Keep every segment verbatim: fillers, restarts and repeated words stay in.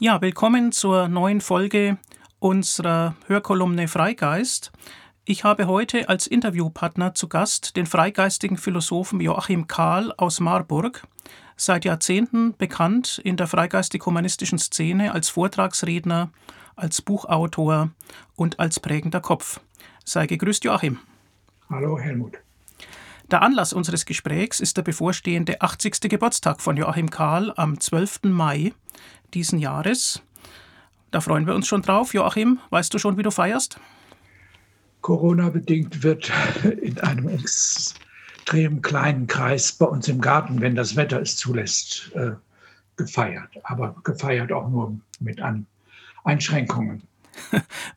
Ja, willkommen zur neuen Folge unserer Hörkolumne Freigeist. Ich habe heute als Interviewpartner zu Gast den freigeistigen Philosophen Joachim Kahl aus Marburg, seit Jahrzehnten bekannt in der freigeistig-humanistischen Szene als Vortragsredner, als Buchautor und als prägender Kopf. Sei gegrüßt, Joachim. Hallo, Helmut. Der Anlass unseres Gesprächs ist der bevorstehende achtzigste Geburtstag von Joachim Kahl am zwölften Mai diesen Jahres. Da freuen wir uns schon drauf. Joachim, weißt du schon, wie du feierst? Corona-bedingt wird in einem extrem kleinen Kreis bei uns im Garten, wenn das Wetter es zulässt, gefeiert. Aber gefeiert auch nur mit Einschränkungen.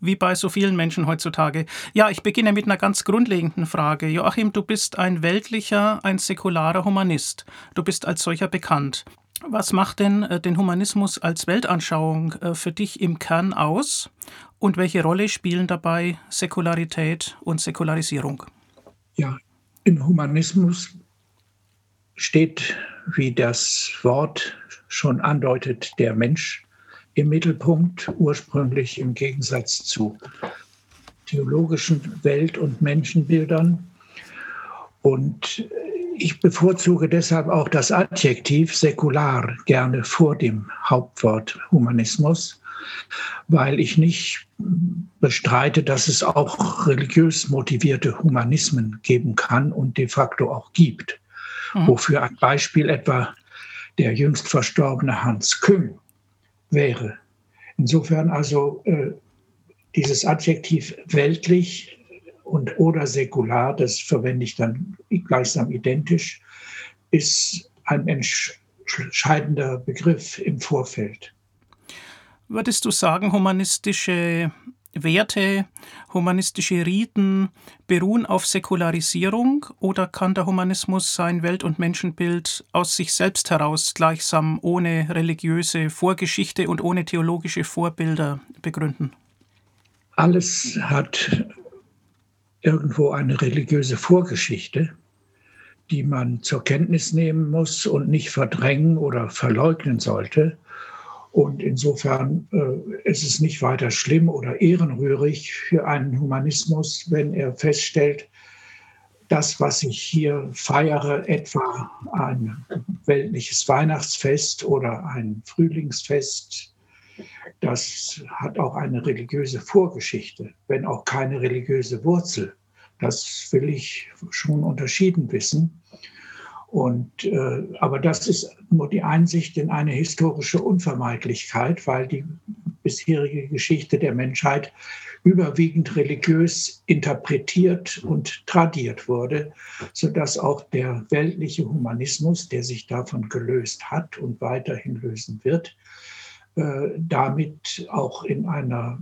Wie bei so vielen Menschen heutzutage. Ja, ich beginne mit einer ganz grundlegenden Frage. Joachim, du bist ein weltlicher, ein säkularer Humanist. Du bist als solcher bekannt. Was macht denn den Humanismus als Weltanschauung für dich im Kern aus? Und welche Rolle spielen dabei Säkularität und Säkularisierung? Ja, im Humanismus steht, wie das Wort schon andeutet, der Mensch im Mittelpunkt, ursprünglich im Gegensatz zu theologischen Welt- und Menschenbildern. Und ich bevorzuge deshalb auch das Adjektiv säkular gerne vor dem Hauptwort Humanismus, weil ich nicht bestreite, dass es auch religiös motivierte Humanismen geben kann und de facto auch gibt. Mhm. Wofür ein Beispiel etwa der jüngst verstorbene Hans Küng wäre. Insofern also äh, dieses Adjektiv weltlich und oder säkular, das verwende ich dann gleichsam identisch, ist ein entscheidender Begriff im Vorfeld. Würdest du sagen, humanistische Werte, humanistische Riten beruhen auf Säkularisierung, oder kann der Humanismus sein Welt- und Menschenbild aus sich selbst heraus gleichsam ohne religiöse Vorgeschichte und ohne theologische Vorbilder begründen? Alles hat irgendwo eine religiöse Vorgeschichte, die man zur Kenntnis nehmen muss und nicht verdrängen oder verleugnen sollte. Und insofern äh, ist es nicht weiter schlimm oder ehrenrührig für einen Humanismus, wenn er feststellt, das, was ich hier feiere, etwa ein weltliches Weihnachtsfest oder ein Frühlingsfest, das hat auch eine religiöse Vorgeschichte, wenn auch keine religiöse Wurzel. Das will ich schon unterschieden wissen. Und, äh, aber das ist nur die Einsicht in eine historische Unvermeidlichkeit, weil die bisherige Geschichte der Menschheit überwiegend religiös interpretiert und tradiert wurde, sodass auch der weltliche Humanismus, der sich davon gelöst hat und weiterhin lösen wird, äh, damit auch in einer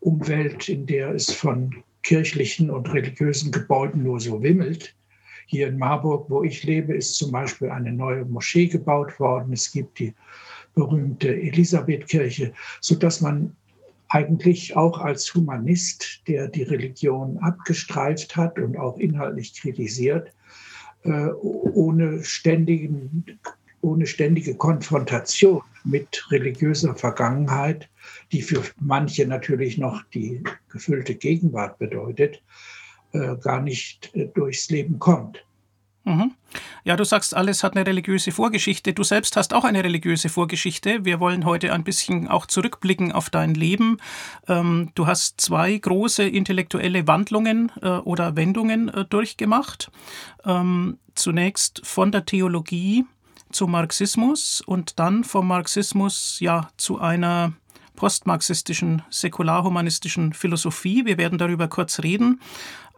Umwelt, in der es von kirchlichen und religiösen Gebäuden nur so wimmelt. Hier in Marburg, wo ich lebe, ist zum Beispiel eine neue Moschee gebaut worden. Es gibt die berühmte Elisabethkirche, sodass man eigentlich auch als Humanist, der die Religion abgestreift hat und auch inhaltlich kritisiert, ohne ständigen, ohne ständige Konfrontation mit religiöser Vergangenheit, die für manche natürlich noch die gefüllte Gegenwart bedeutet, gar nicht durchs Leben kommt. Mhm. Ja, du sagst, alles hat eine religiöse Vorgeschichte. Du selbst hast auch eine religiöse Vorgeschichte. Wir wollen heute ein bisschen auch zurückblicken auf dein Leben. Du hast zwei große intellektuelle Wandlungen oder Wendungen durchgemacht. Zunächst von der Theologie zum Marxismus und dann vom Marxismus ja zu einer postmarxistischen, säkularhumanistischen Philosophie. Wir werden darüber kurz reden.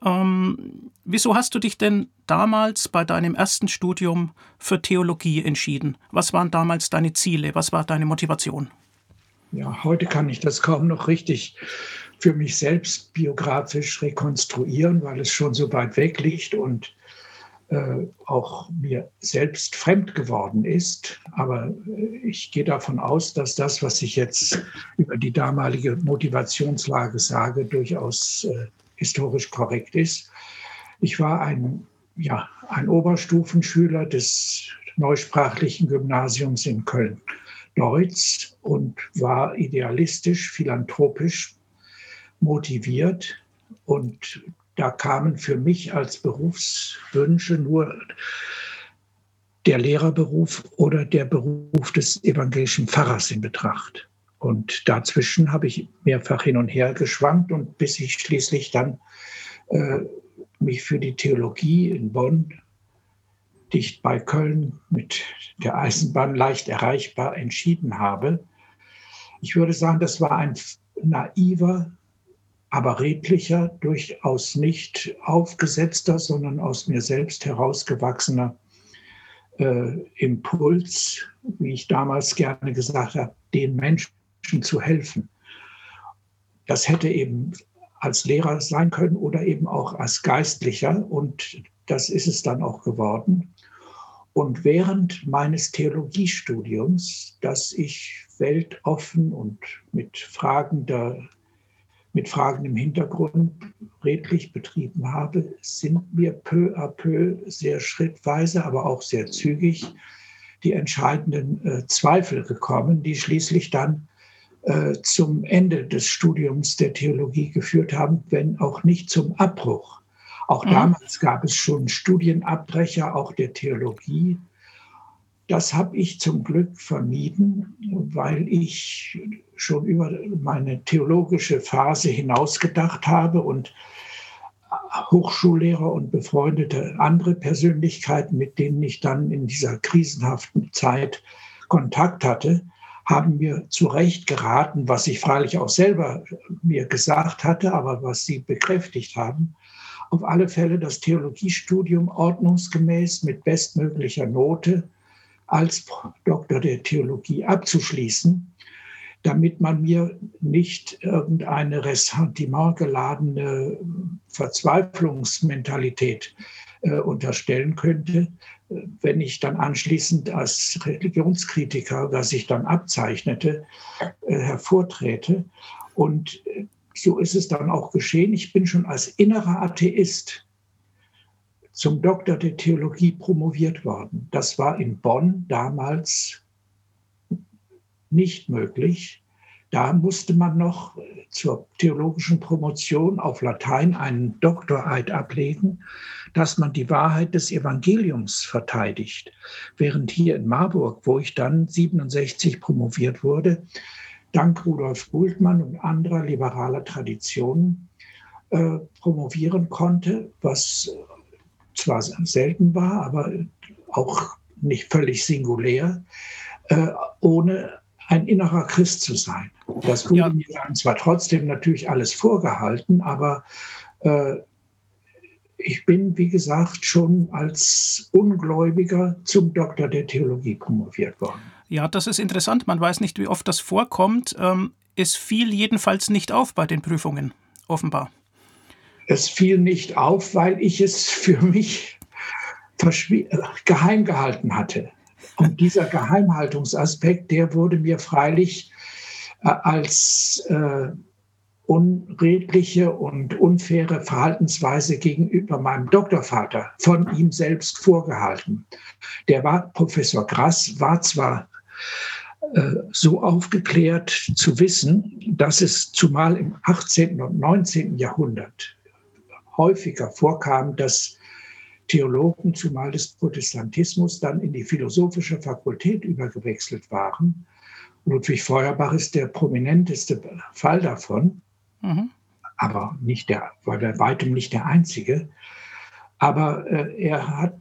Ähm, wieso hast du dich denn damals bei deinem ersten Studium für Theologie entschieden? Was waren damals deine Ziele? Was war deine Motivation? Ja, heute kann ich das kaum noch richtig für mich selbst biografisch rekonstruieren, weil es schon so weit weg liegt und äh, auch mir selbst fremd geworden ist. Aber ich gehe davon aus, dass das, was ich jetzt über die damalige Motivationslage sage, durchaus äh, historisch korrekt ist. Ich war ein, ja, ein Oberstufenschüler des neusprachlichen Gymnasiums in Köln, Deutz und war idealistisch, philanthropisch motiviert. Und da kamen für mich als Berufswünsche nur der Lehrerberuf oder der Beruf des evangelischen Pfarrers in Betracht. Und dazwischen habe ich mehrfach hin und her geschwankt, und bis ich schließlich dann äh, mich für die Theologie in Bonn, dicht bei Köln, mit der Eisenbahn leicht erreichbar, entschieden habe. Ich würde sagen, das war ein naiver, aber redlicher, durchaus nicht aufgesetzter, sondern aus mir selbst herausgewachsener äh, Impuls, wie ich damals gerne gesagt habe, den Menschen zu helfen. Das hätte eben als Lehrer sein können oder eben auch als Geistlicher, und das ist es dann auch geworden. Und während meines Theologiestudiums, das ich weltoffen und mit fragender, mit fragendem Hintergrund redlich betrieben habe, sind mir peu à peu, sehr schrittweise, aber auch sehr zügig, die entscheidenden äh, Zweifel gekommen, die schließlich dann äh, zum Ende des Studiums der Theologie geführt haben, wenn auch nicht zum Abbruch. Auch mhm. damals gab es schon Studienabbrecher, auch der Theologie. Das habe ich zum Glück vermieden, weil ich schon über meine theologische Phase hinausgedacht habe und Hochschullehrer und befreundete andere Persönlichkeiten, mit denen ich dann in dieser krisenhaften Zeit Kontakt hatte, haben mir zu Recht geraten, was ich freilich auch selber mir gesagt hatte, aber was sie bekräftigt haben, auf alle Fälle das Theologiestudium ordnungsgemäß mit bestmöglicher Note als Doktor der Theologie abzuschließen, damit man mir nicht irgendeine ressentimentgeladene Verzweiflungsmentalität äh, unterstellen könnte, wenn ich dann anschließend als Religionskritiker, was ich dann abzeichnete, äh, hervortrete. Und so ist es dann auch geschehen. Ich bin schon als innerer Atheist zum Doktor der Theologie promoviert worden. Das war in Bonn damals nicht möglich. Da musste man noch zur theologischen Promotion auf Latein einen Doktoreid ablegen, dass man die Wahrheit des Evangeliums verteidigt. Während hier in Marburg, wo ich dann siebenundsechzig promoviert wurde, dank Rudolf Bultmann und anderer liberaler Traditionen äh, promovieren konnte, was zwar selten war, aber auch nicht völlig singulär, äh, ohne ein innerer Christ zu sein. Das wurde ja. mir dann zwar trotzdem natürlich alles vorgehalten, aber äh, ich bin, wie gesagt, schon als Ungläubiger zum Doktor der Theologie promoviert worden. Ja, das ist interessant. Man weiß nicht, wie oft das vorkommt. Ähm, es fiel jedenfalls nicht auf bei den Prüfungen, offenbar. Es fiel nicht auf, weil ich es für mich verschw- geheim gehalten hatte. Und dieser Geheimhaltungsaspekt, der wurde mir freilich äh, als äh, unredliche und unfaire Verhaltensweise gegenüber meinem Doktorvater von ihm selbst vorgehalten. Der war, Professor Grass war zwar äh, so aufgeklärt zu wissen, dass es zumal im achtzehnten und neunzehnten Jahrhundert häufiger vorkam, dass Theologen, zumal des Protestantismus, dann in die philosophische Fakultät übergewechselt waren. Ludwig Feuerbach ist der prominenteste Fall davon, mhm. aber nicht der, war bei weitem nicht der einzige. Aber äh, er hat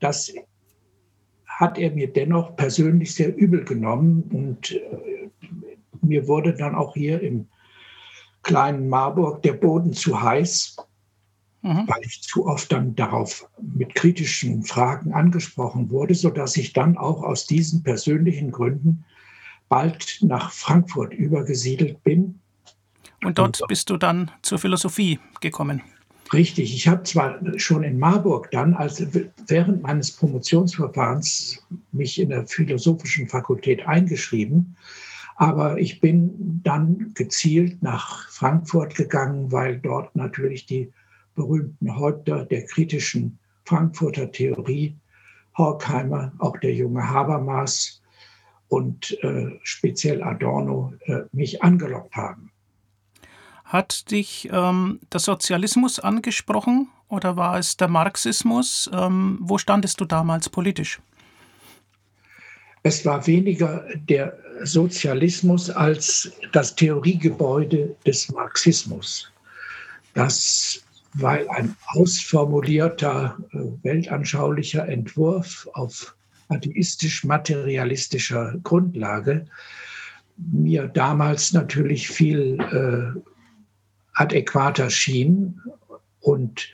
das hat er mir dennoch persönlich sehr übel genommen, und äh, mir wurde dann auch hier im kleinen Marburg der Boden zu heiß, weil ich zu oft dann darauf mit kritischen Fragen angesprochen wurde, sodass ich dann auch aus diesen persönlichen Gründen bald nach Frankfurt übergesiedelt bin. Und dort Und, bist du dann zur Philosophie gekommen? Richtig. Ich habe zwar schon in Marburg dann, als während meines Promotionsverfahrens, mich in der philosophischen Fakultät eingeschrieben, aber ich bin dann gezielt nach Frankfurt gegangen, weil dort natürlich die berühmten Häupter der kritischen Frankfurter Theorie, Horkheimer, auch der junge Habermas und äh, speziell Adorno äh, mich angelockt haben. Hat dich ähm, der Sozialismus angesprochen oder war es der Marxismus? Ähm, wo standest du damals politisch? Es war weniger der Sozialismus als das Theoriegebäude des Marxismus. Das, weil ein ausformulierter äh, weltanschaulicher Entwurf auf atheistisch-materialistischer Grundlage mir damals natürlich viel äh, adäquater schien. Und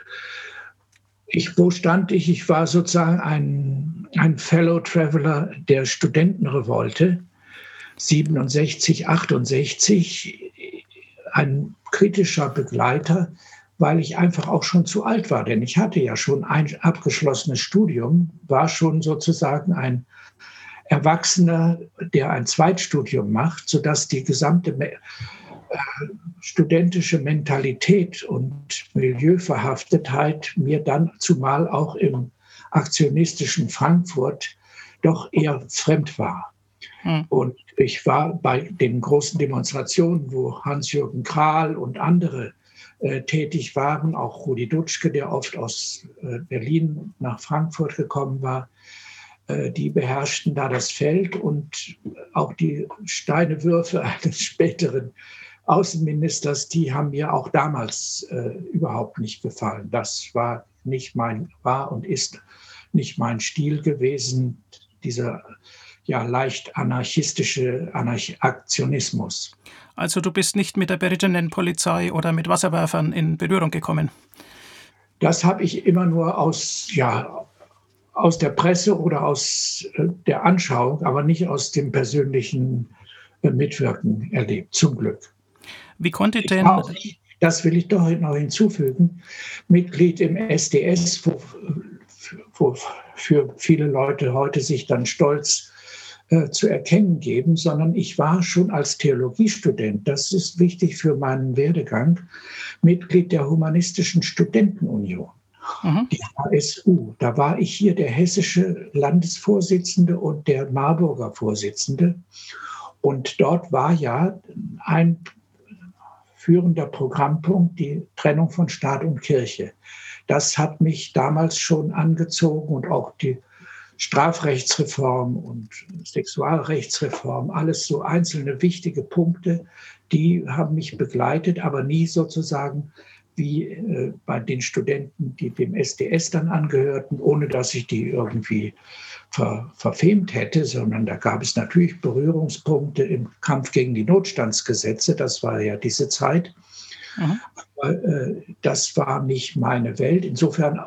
ich, wo stand ich? Ich war sozusagen ein, ein Fellow Traveler der Studentenrevolte siebenundsechzig, achtundsechzig, ein kritischer Begleiter, weil ich einfach auch schon zu alt war. Denn ich hatte ja schon ein abgeschlossenes Studium, war schon sozusagen ein Erwachsener, der ein Zweitstudium macht, sodass die gesamte Me- äh, studentische Mentalität und Milieuverhaftetheit mir dann zumal auch im aktionistischen Frankfurt doch eher fremd war. Hm. Und ich war bei den großen Demonstrationen, wo Hans-Jürgen Krahl und andere tätig waren, auch Rudi Dutschke, der oft aus Berlin nach Frankfurt gekommen war, die beherrschten da das Feld und auch die Steinewürfe eines späteren Außenministers, die haben mir auch damals äh, überhaupt nicht gefallen. Das war nicht mein, war und ist nicht mein Stil gewesen, dieser ja leicht anarchistische Anarch- Aktionismus. Also du bist nicht mit der berittenen Polizei oder mit Wasserwerfern in Berührung gekommen? Das habe ich immer nur aus, ja, aus der Presse oder aus der Anschauung, aber nicht aus dem persönlichen Mitwirken erlebt, zum Glück. Wie konnte denn... Auch, das will ich doch noch hinzufügen, Mitglied im S D S, wofür viele Leute heute sich dann stolz zu erkennen geben, sondern ich war schon als Theologiestudent, das ist wichtig für meinen Werdegang, Mitglied der Humanistischen Studentenunion, mhm. die A S U. Da war ich hier der hessische Landesvorsitzende und der Marburger Vorsitzende. Und dort war ja ein führender Programmpunkt die Trennung von Staat und Kirche. Das hat mich damals schon angezogen und auch die Strafrechtsreform und Sexualrechtsreform, alles so einzelne wichtige Punkte, die haben mich begleitet, aber nie sozusagen wie äh, bei den Studenten, die dem S D S dann angehörten, ohne dass ich die irgendwie ver- verfemt hätte, sondern da gab es natürlich Berührungspunkte im Kampf gegen die Notstandsgesetze, das war ja diese Zeit. Mhm. Aber äh, das war nicht meine Welt, insofern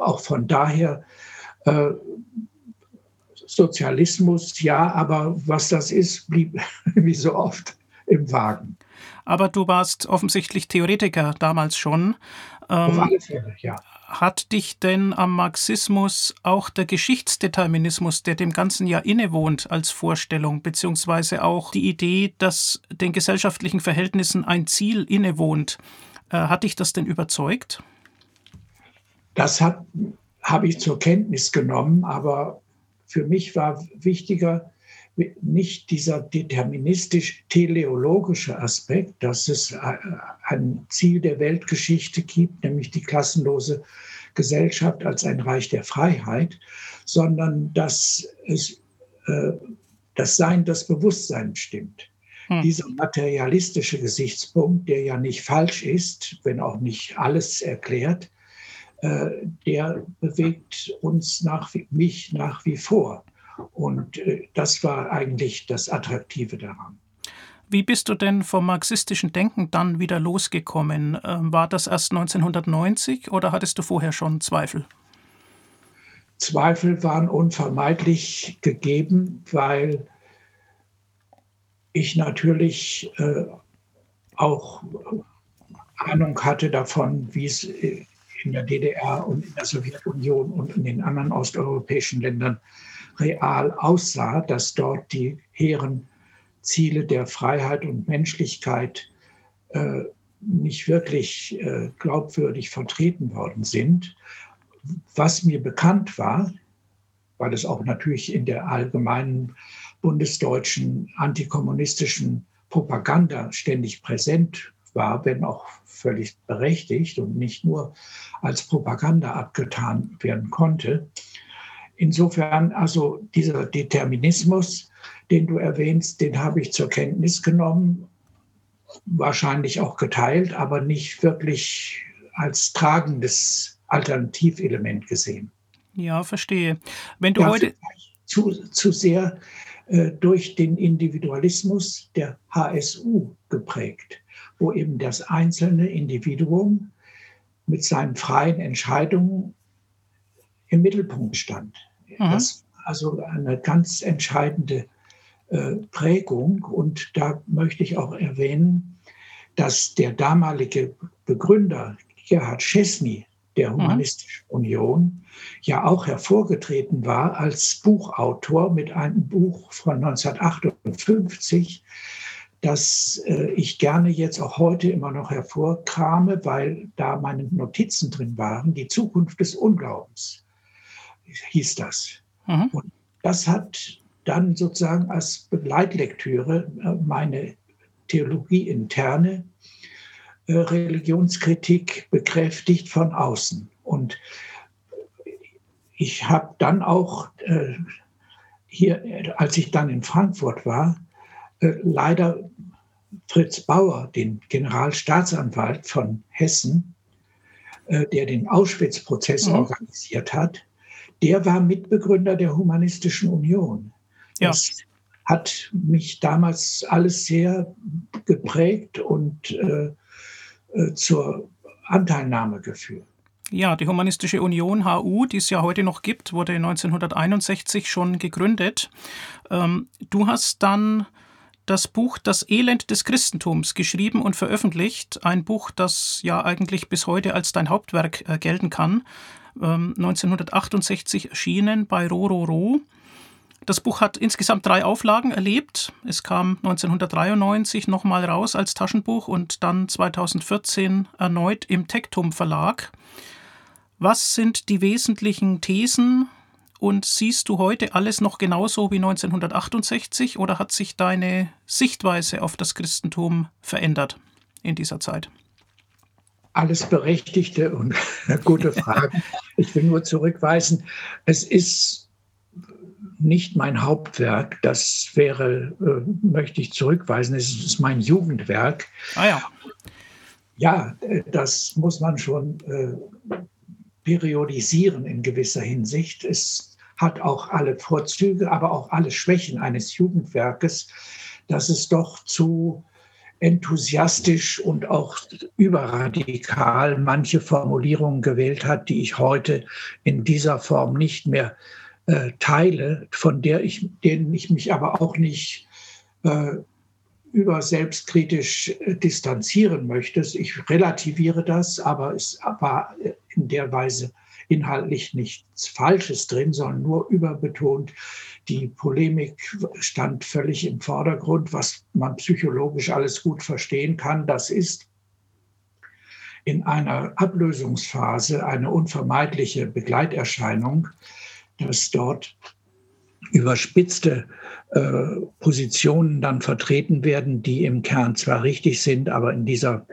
auch von daher äh, Sozialismus, ja, aber was das ist, blieb wie so oft im Wagen. Aber du warst offensichtlich Theoretiker damals schon. Auf alle Fälle, ja. Hat dich denn am Marxismus auch der Geschichtsdeterminismus, der dem Ganzen ja innewohnt, als Vorstellung, beziehungsweise auch die Idee, dass den gesellschaftlichen Verhältnissen ein Ziel innewohnt, hat dich das denn überzeugt? Das hat, habe ich zur Kenntnis genommen, aber für mich war wichtiger nicht dieser deterministisch-teleologische Aspekt, dass es ein Ziel der Weltgeschichte gibt, nämlich die klassenlose Gesellschaft als ein Reich der Freiheit, sondern dass es, äh, das Sein, das Bewusstsein stimmt. Hm. Dieser materialistische Gesichtspunkt, der ja nicht falsch ist, wenn auch nicht alles erklärt, der bewegt uns nach wie, mich nach wie vor. Und äh, das war eigentlich das Attraktive daran. Wie bist du denn vom marxistischen Denken dann wieder losgekommen? Ähm, war das erst neunzehnhundertneunzig oder hattest du vorher schon Zweifel? Zweifel waren unvermeidlich gegeben, weil ich natürlich äh, auch Ahnung hatte davon, wie es äh, in der D D R und in der Sowjetunion und in den anderen osteuropäischen Ländern real aussah, dass dort die hehren Ziele der Freiheit und Menschlichkeit äh, nicht wirklich äh, glaubwürdig vertreten worden sind. Was mir bekannt war, weil es auch natürlich in der allgemeinen bundesdeutschen antikommunistischen Propaganda ständig präsent war, wenn auch völlig berechtigt und nicht nur als Propaganda abgetan werden konnte. Insofern also dieser Determinismus, den du erwähnst, den habe ich zur Kenntnis genommen, wahrscheinlich auch geteilt, aber nicht wirklich als tragendes Alternativelement gesehen. Ja, verstehe. Wenn du ja, heute zu, zu sehr äh, durch den Individualismus der H S U geprägt, wo eben das einzelne Individuum mit seinen freien Entscheidungen im Mittelpunkt stand. Mhm. Das war also eine ganz entscheidende äh, Prägung. Und da möchte ich auch erwähnen, dass der damalige Begründer Gerhard Szczesny der Humanistischen mhm. Union ja auch hervorgetreten war als Buchautor mit einem Buch von neunzehnhundertachtundfünfzig, das äh, ich gerne jetzt auch heute immer noch hervorkrame, weil da meine Notizen drin waren. Die Zukunft des Unglaubens hieß das. Mhm. Und das hat dann sozusagen als Begleitlektüre äh, meine theologieinterne äh, Religionskritik bekräftigt von außen. Und ich habe dann auch äh, hier, als ich dann in Frankfurt war, leider Fritz Bauer, den Generalstaatsanwalt von Hessen, der den Auschwitz-Prozess mhm. organisiert hat, der war Mitbegründer der Humanistischen Union. Ja. Das hat mich damals alles sehr geprägt und äh, zur Anteilnahme geführt. Ja, die Humanistische Union, H U, die es ja heute noch gibt, wurde neunzehnhunderteinundsechzig schon gegründet. Ähm, du hast dann das Buch Das Elend des Christentums geschrieben und veröffentlicht. Ein Buch, das ja eigentlich bis heute als dein Hauptwerk äh, gelten kann. Ähm, neunzehnhundertachtundsechzig erschienen bei Rororo. Das Buch hat insgesamt drei Auflagen erlebt. Es kam neunzehnhundertdreiundneunzig nochmal raus als Taschenbuch und dann zweitausendvierzehn erneut im Tektum Verlag. Was sind die wesentlichen Thesen? Und siehst du heute alles noch genauso wie neunzehnhundertachtundsechzig oder hat sich deine Sichtweise auf das Christentum verändert in dieser Zeit? Alles berechtigte und gute Fragen. Ich will nur zurückweisen, es ist nicht mein Hauptwerk, das wäre, äh, möchte ich zurückweisen, es ist mein Jugendwerk. Ah ja. Ja, das muss man schon äh, periodisieren in gewisser Hinsicht. Es hat auch alle Vorzüge, aber auch alle Schwächen eines Jugendwerkes, dass es doch zu enthusiastisch und auch überradikal manche Formulierungen gewählt hat, die ich heute in dieser Form nicht mehr äh, teile, von der ich, denen ich mich aber auch nicht äh, über selbstkritisch äh, distanzieren möchte. Ich relativiere das, aber es war in der Weise inhaltlich nichts Falsches drin, sondern nur überbetont. Die Polemik stand völlig im Vordergrund, was man psychologisch alles gut verstehen kann. Das ist in einer Ablösungsphase eine unvermeidliche Begleiterscheinung, dass dort überspitzte äh, Positionen dann vertreten werden, die im Kern zwar richtig sind, aber in dieser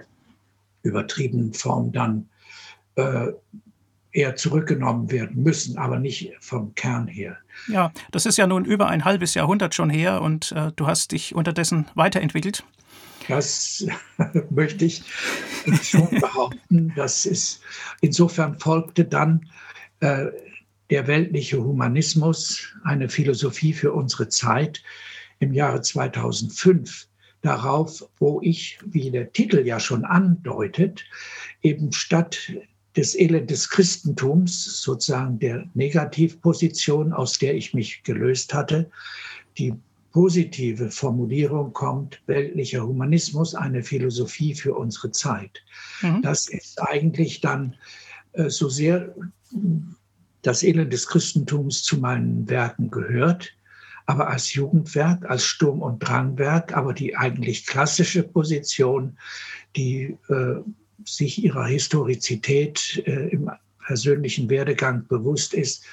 übertriebenen Form dann äh, eher zurückgenommen werden müssen, aber nicht vom Kern her. Ja, das ist ja nun über ein halbes Jahrhundert schon her und äh, du hast dich unterdessen weiterentwickelt. Das möchte ich schon behaupten. Das ist, insofern folgte dann äh, der weltliche Humanismus, eine Philosophie für unsere Zeit im Jahre zweitausendfünf. Darauf, wo ich, wie der Titel ja schon andeutet, eben statt des Elend des Christentums, sozusagen der Negativposition, aus der ich mich gelöst hatte, die positive Formulierung kommt, weltlicher Humanismus, eine Philosophie für unsere Zeit. Mhm. Das ist eigentlich dann äh, so sehr das Elend des Christentums zu meinen Werken gehört, aber als Jugendwerk, als Sturm- und Drangwerk, aber die eigentlich klassische Position, die äh, sich ihrer Historizität äh, im persönlichen Werdegang bewusst ist,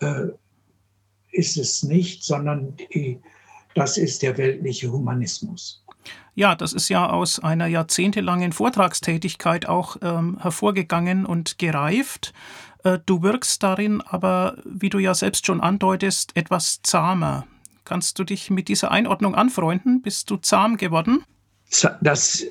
äh, ist es nicht, sondern die Das ist der weltliche Humanismus. Ja, das ist ja aus einer jahrzehntelangen Vortragstätigkeit auch ähm, hervorgegangen und gereift. Äh, du wirkst darin aber, wie du ja selbst schon andeutest, etwas zahmer. Kannst du dich mit dieser Einordnung anfreunden? Bist du zahm geworden? Das äh,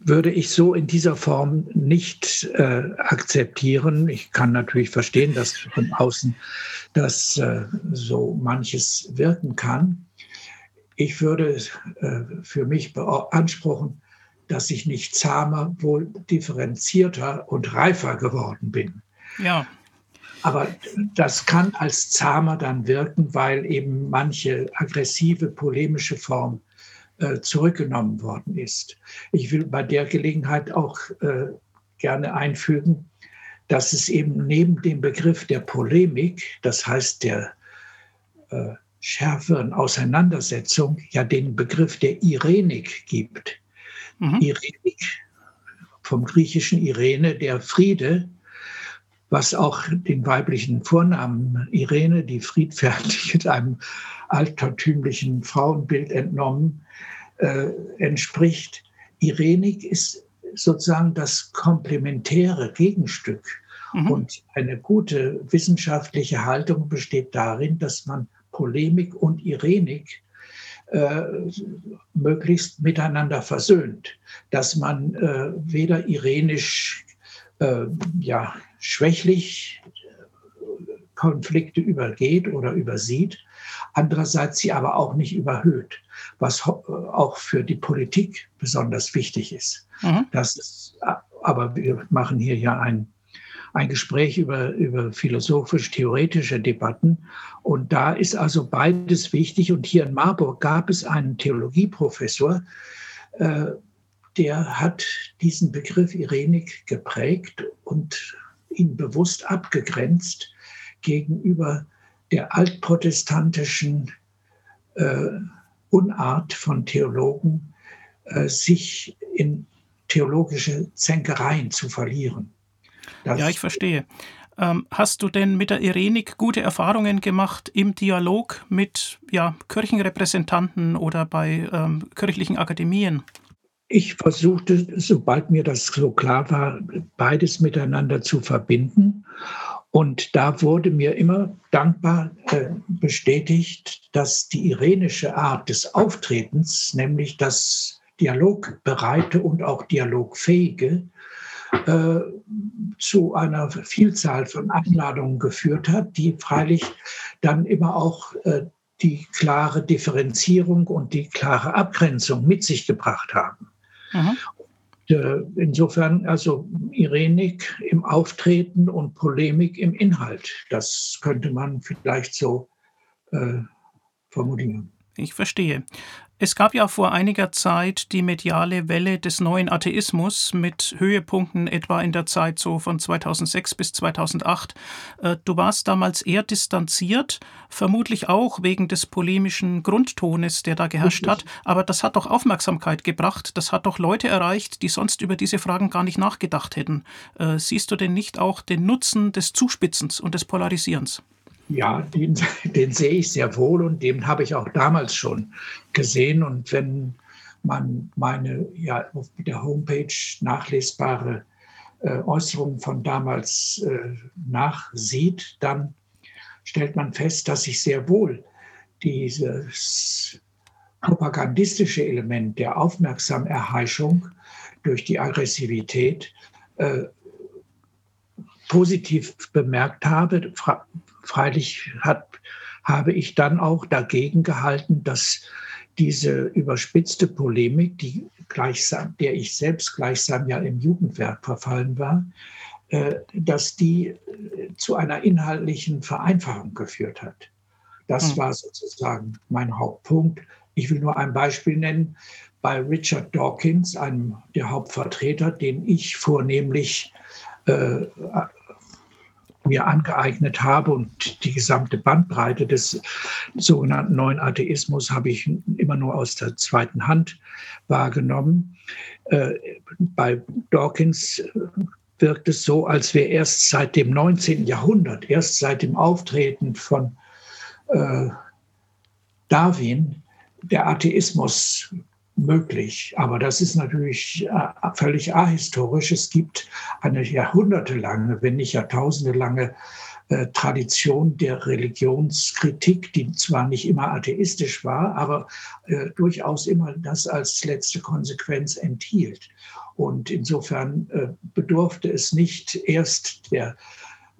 würde ich so in dieser Form nicht äh, akzeptieren. Ich kann natürlich verstehen, dass von außen das äh, so manches wirken kann. Ich würde äh, für mich beanspruchen, dass ich nicht zahmer, wohl differenzierter und reifer geworden bin. Ja. Aber das kann als zahmer dann wirken, weil eben manche aggressive, polemische Form äh, zurückgenommen worden ist. Ich will bei der Gelegenheit auch äh, gerne einfügen, dass es eben neben dem Begriff der Polemik, das heißt der äh, schärferen Auseinandersetzung, ja den Begriff der Irenik gibt. Mhm. Irenik, vom griechischen Irene, der Friede, was auch den weiblichen Vornamen Irene, die friedfertig mit einem altertümlichen Frauenbild entnommen, äh, entspricht. Irenik ist sozusagen das komplementäre Gegenstück. Mhm. Und eine gute wissenschaftliche Haltung besteht darin, dass man Polemik und Irenik äh, möglichst miteinander versöhnt, dass man äh, weder irenisch äh, ja, schwächlich Konflikte übergeht oder übersieht, andererseits sie aber auch nicht überhöht, was ho- auch für die Politik besonders wichtig ist. Mhm. Das ist, aber wir machen hier ja ein Ein Gespräch über, über philosophisch-theoretische Debatten. Und da ist also beides wichtig. Und hier in Marburg gab es einen Theologieprofessor, äh, der hat diesen Begriff Irenik geprägt und ihn bewusst abgegrenzt gegenüber der altprotestantischen äh, Unart von Theologen, äh, sich in theologische Zänkereien zu verlieren. Das ja, ich verstehe. Ähm, hast du denn mit der Irenik gute Erfahrungen gemacht im Dialog mit ja, Kirchenrepräsentanten oder bei ähm, kirchlichen Akademien? Ich versuchte, sobald mir das so klar war, beides miteinander zu verbinden. Und da wurde mir immer dankbar äh, bestätigt, dass die irenische Art des Auftretens, nämlich das dialogbereite und auch dialogfähige, Äh, zu einer Vielzahl von Einladungen geführt hat, die freilich dann immer auch äh, die klare Differenzierung und die klare Abgrenzung mit sich gebracht haben. Mhm. Und, äh, insofern also Irenik im Auftreten und Polemik im Inhalt. Das könnte man vielleicht so äh, formulieren. Ich verstehe. Es gab ja vor einiger Zeit die mediale Welle des neuen Atheismus mit Höhepunkten etwa in der Zeit so von zweitausendsechs bis zweitausendacht. Du warst damals eher distanziert, vermutlich auch wegen des polemischen Grundtones, der da geherrscht hat. Aber das hat doch Aufmerksamkeit gebracht. Das hat doch Leute erreicht, die sonst über diese Fragen gar nicht nachgedacht hätten. Siehst du denn nicht auch den Nutzen des Zuspitzens und des Polarisierens? Ja, den, den sehe ich sehr wohl und den habe ich auch damals schon gesehen. Und wenn man meine ja auf der Homepage nachlesbare äh, Äußerungen von damals äh, nachsieht, dann stellt man fest, dass ich sehr wohl dieses propagandistische Element der Aufmerksamerheischung durch die Aggressivität äh, positiv bemerkt habe. Fra- Freilich hat, habe ich dann auch dagegen gehalten, dass diese überspitzte Polemik, die gleichsam, der ich selbst gleichsam ja im Jugendwerk verfallen war, äh, dass die zu einer inhaltlichen Vereinfachung geführt hat. Das mhm. war sozusagen mein Hauptpunkt. Ich will nur ein Beispiel nennen. Bei Richard Dawkins, einem der Hauptvertreter, den ich vornehmlich äh, mir angeeignet habe und die gesamte Bandbreite des sogenannten neuen Atheismus habe ich immer nur aus der zweiten Hand wahrgenommen. Äh, bei Dawkins wirkt es so, als wäre erst seit dem neunzehnten Jahrhundert, erst seit dem Auftreten von äh, Darwin der Atheismus möglich. Aber das ist natürlich völlig ahistorisch. Es gibt eine jahrhundertelange, wenn nicht jahrtausendelange Tradition der Religionskritik, die zwar nicht immer atheistisch war, aber äh, durchaus immer das als letzte Konsequenz enthielt. Und insofern äh, bedurfte es nicht erst der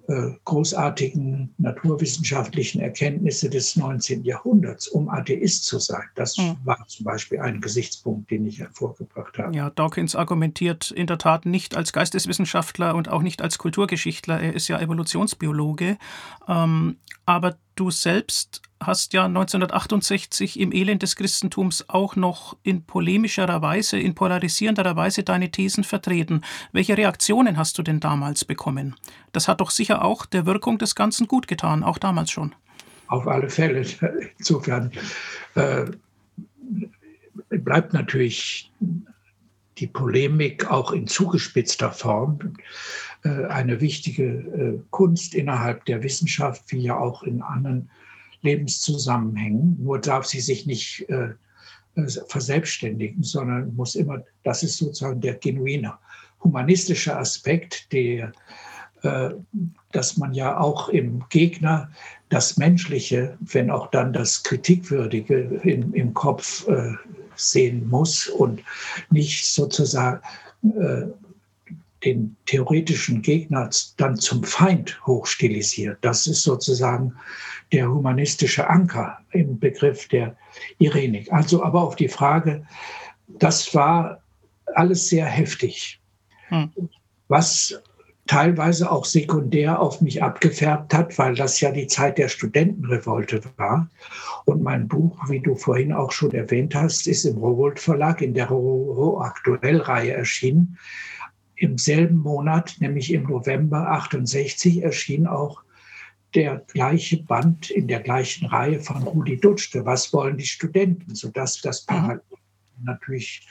äh, großartigen naturwissenschaftlichen Erkenntnisse des neunzehnten Jahrhunderts, um Atheist zu sein. Das mhm. war zum Beispiel ein Gesichtspunkt, den ich hervorgebracht habe. Ja, Dawkins argumentiert in der Tat nicht als Geisteswissenschaftler und auch nicht als Kulturgeschichtler. Er ist ja Evolutionsbiologe. Ähm, aber du selbst hast ja neunzehnhundertachtundsechzig im Elend des Christentums auch noch in polemischerer Weise, in polarisierenderer Weise deine Thesen vertreten. Welche Reaktionen hast du denn damals bekommen? Das hat doch sicher auch der Wirkung des Ganzen gut getan, auch damals schon. Auf alle Fälle. Insofern äh, bleibt natürlich die Polemik auch in zugespitzter Form äh, eine wichtige äh, Kunst innerhalb der Wissenschaft, wie ja auch in anderen Lebenszusammenhängen. Nur darf sie sich nicht äh, verselbstständigen, sondern muss immer, das ist sozusagen der genuine humanistische Aspekt, der, äh, dass man ja auch im Gegner das Menschliche, wenn auch dann das Kritikwürdige im, im Kopf äh, sehen muss und nicht sozusagen äh, den theoretischen Gegner dann zum Feind hochstilisiert. Das ist sozusagen der humanistische Anker im Begriff der Irenik. Also aber auf die Frage, das war alles sehr heftig, hm. was teilweise auch sekundär auf mich abgefärbt hat, weil das ja die Zeit der Studentenrevolte war. Und mein Buch, wie du vorhin auch schon erwähnt hast, ist im Rowohlt Verlag in der Rowohlt Aktuell Reihe erschienen. Im selben Monat, nämlich im November achtundsechzig, erschien auch der gleiche Band in der gleichen Reihe von Rudi Dutschke, Was wollen die Studenten, sodass das Parallel natürlich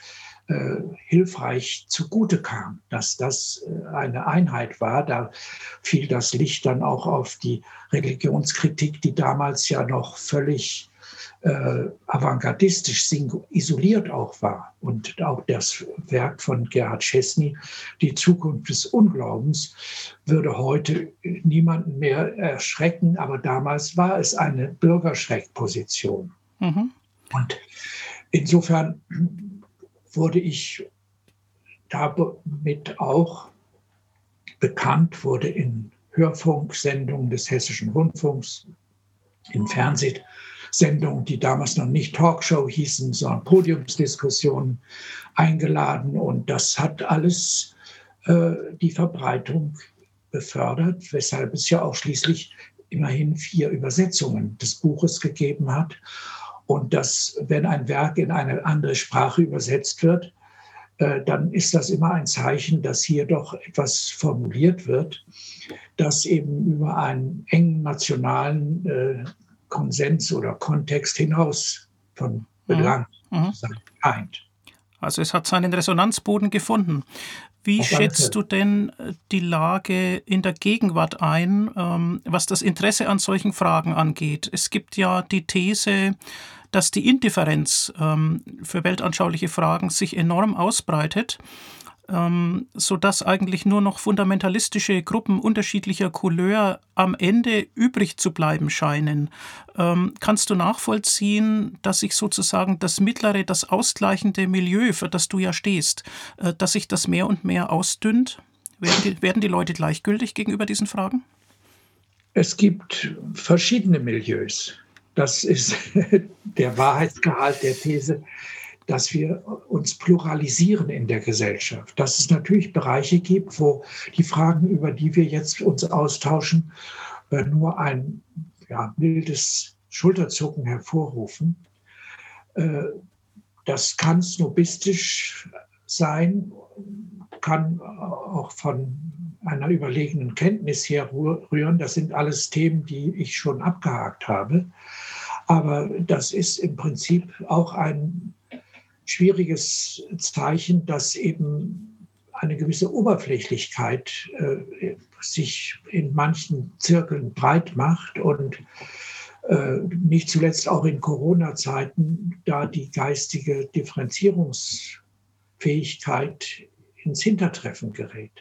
äh, hilfreich zugute kam, dass das äh, eine Einheit war. Da fiel das Licht dann auch auf die Religionskritik, die damals ja noch völlig äh, avantgardistisch isoliert auch war. Und auch das Werk von Gerhard Szczesny, Die Zukunft des Unglaubens, würde heute niemanden mehr erschrecken, aber damals war es eine Bürgerschreckposition. Mhm. Und insofern wurde ich damit auch bekannt, wurde in Hörfunksendungen des Hessischen Rundfunks, in Fernseh Sendungen, die damals noch nicht Talkshow hießen, sondern Podiumsdiskussionen eingeladen. Und das hat alles äh, die Verbreitung befördert, weshalb es ja auch schließlich immerhin vier Übersetzungen des Buches gegeben hat. Und dass, wenn ein Werk in eine andere Sprache übersetzt wird, äh, dann ist das immer ein Zeichen, dass hier doch etwas formuliert wird, das eben über einen engen nationalen äh, Konsens oder Kontext hinaus von Belang mhm. scheint. Also es hat seinen Resonanzboden gefunden. Wie Auf schätzt du denn die Lage in der Gegenwart ein, was das Interesse an solchen Fragen angeht? Es gibt ja die These, dass die Indifferenz für weltanschauliche Fragen sich enorm ausbreitet, sodass eigentlich nur noch fundamentalistische Gruppen unterschiedlicher Couleur am Ende übrig zu bleiben scheinen. Ähm, kannst du nachvollziehen, dass sich sozusagen das mittlere, das ausgleichende Milieu, für das du ja stehst, äh, dass sich das mehr und mehr ausdünnt? Werden die, werden die Leute gleichgültig gegenüber diesen Fragen? Es gibt verschiedene Milieus. Das ist der Wahrheitsgehalt der These, dass wir uns pluralisieren in der Gesellschaft, dass es natürlich Bereiche gibt, wo die Fragen, über die wir jetzt uns austauschen, nur ein ja, mildes Schulterzucken hervorrufen. Das kann snobistisch sein, kann auch von einer überlegenen Kenntnis herrühren. Das sind alles Themen, die ich schon abgehakt habe. Aber das ist im Prinzip auch ein schwieriges Zeichen, dass eben eine gewisse Oberflächlichkeit äh, sich in manchen Zirkeln breit macht und nicht zuletzt auch in Corona-Zeiten, da die geistige Differenzierungsfähigkeit ins Hintertreffen gerät.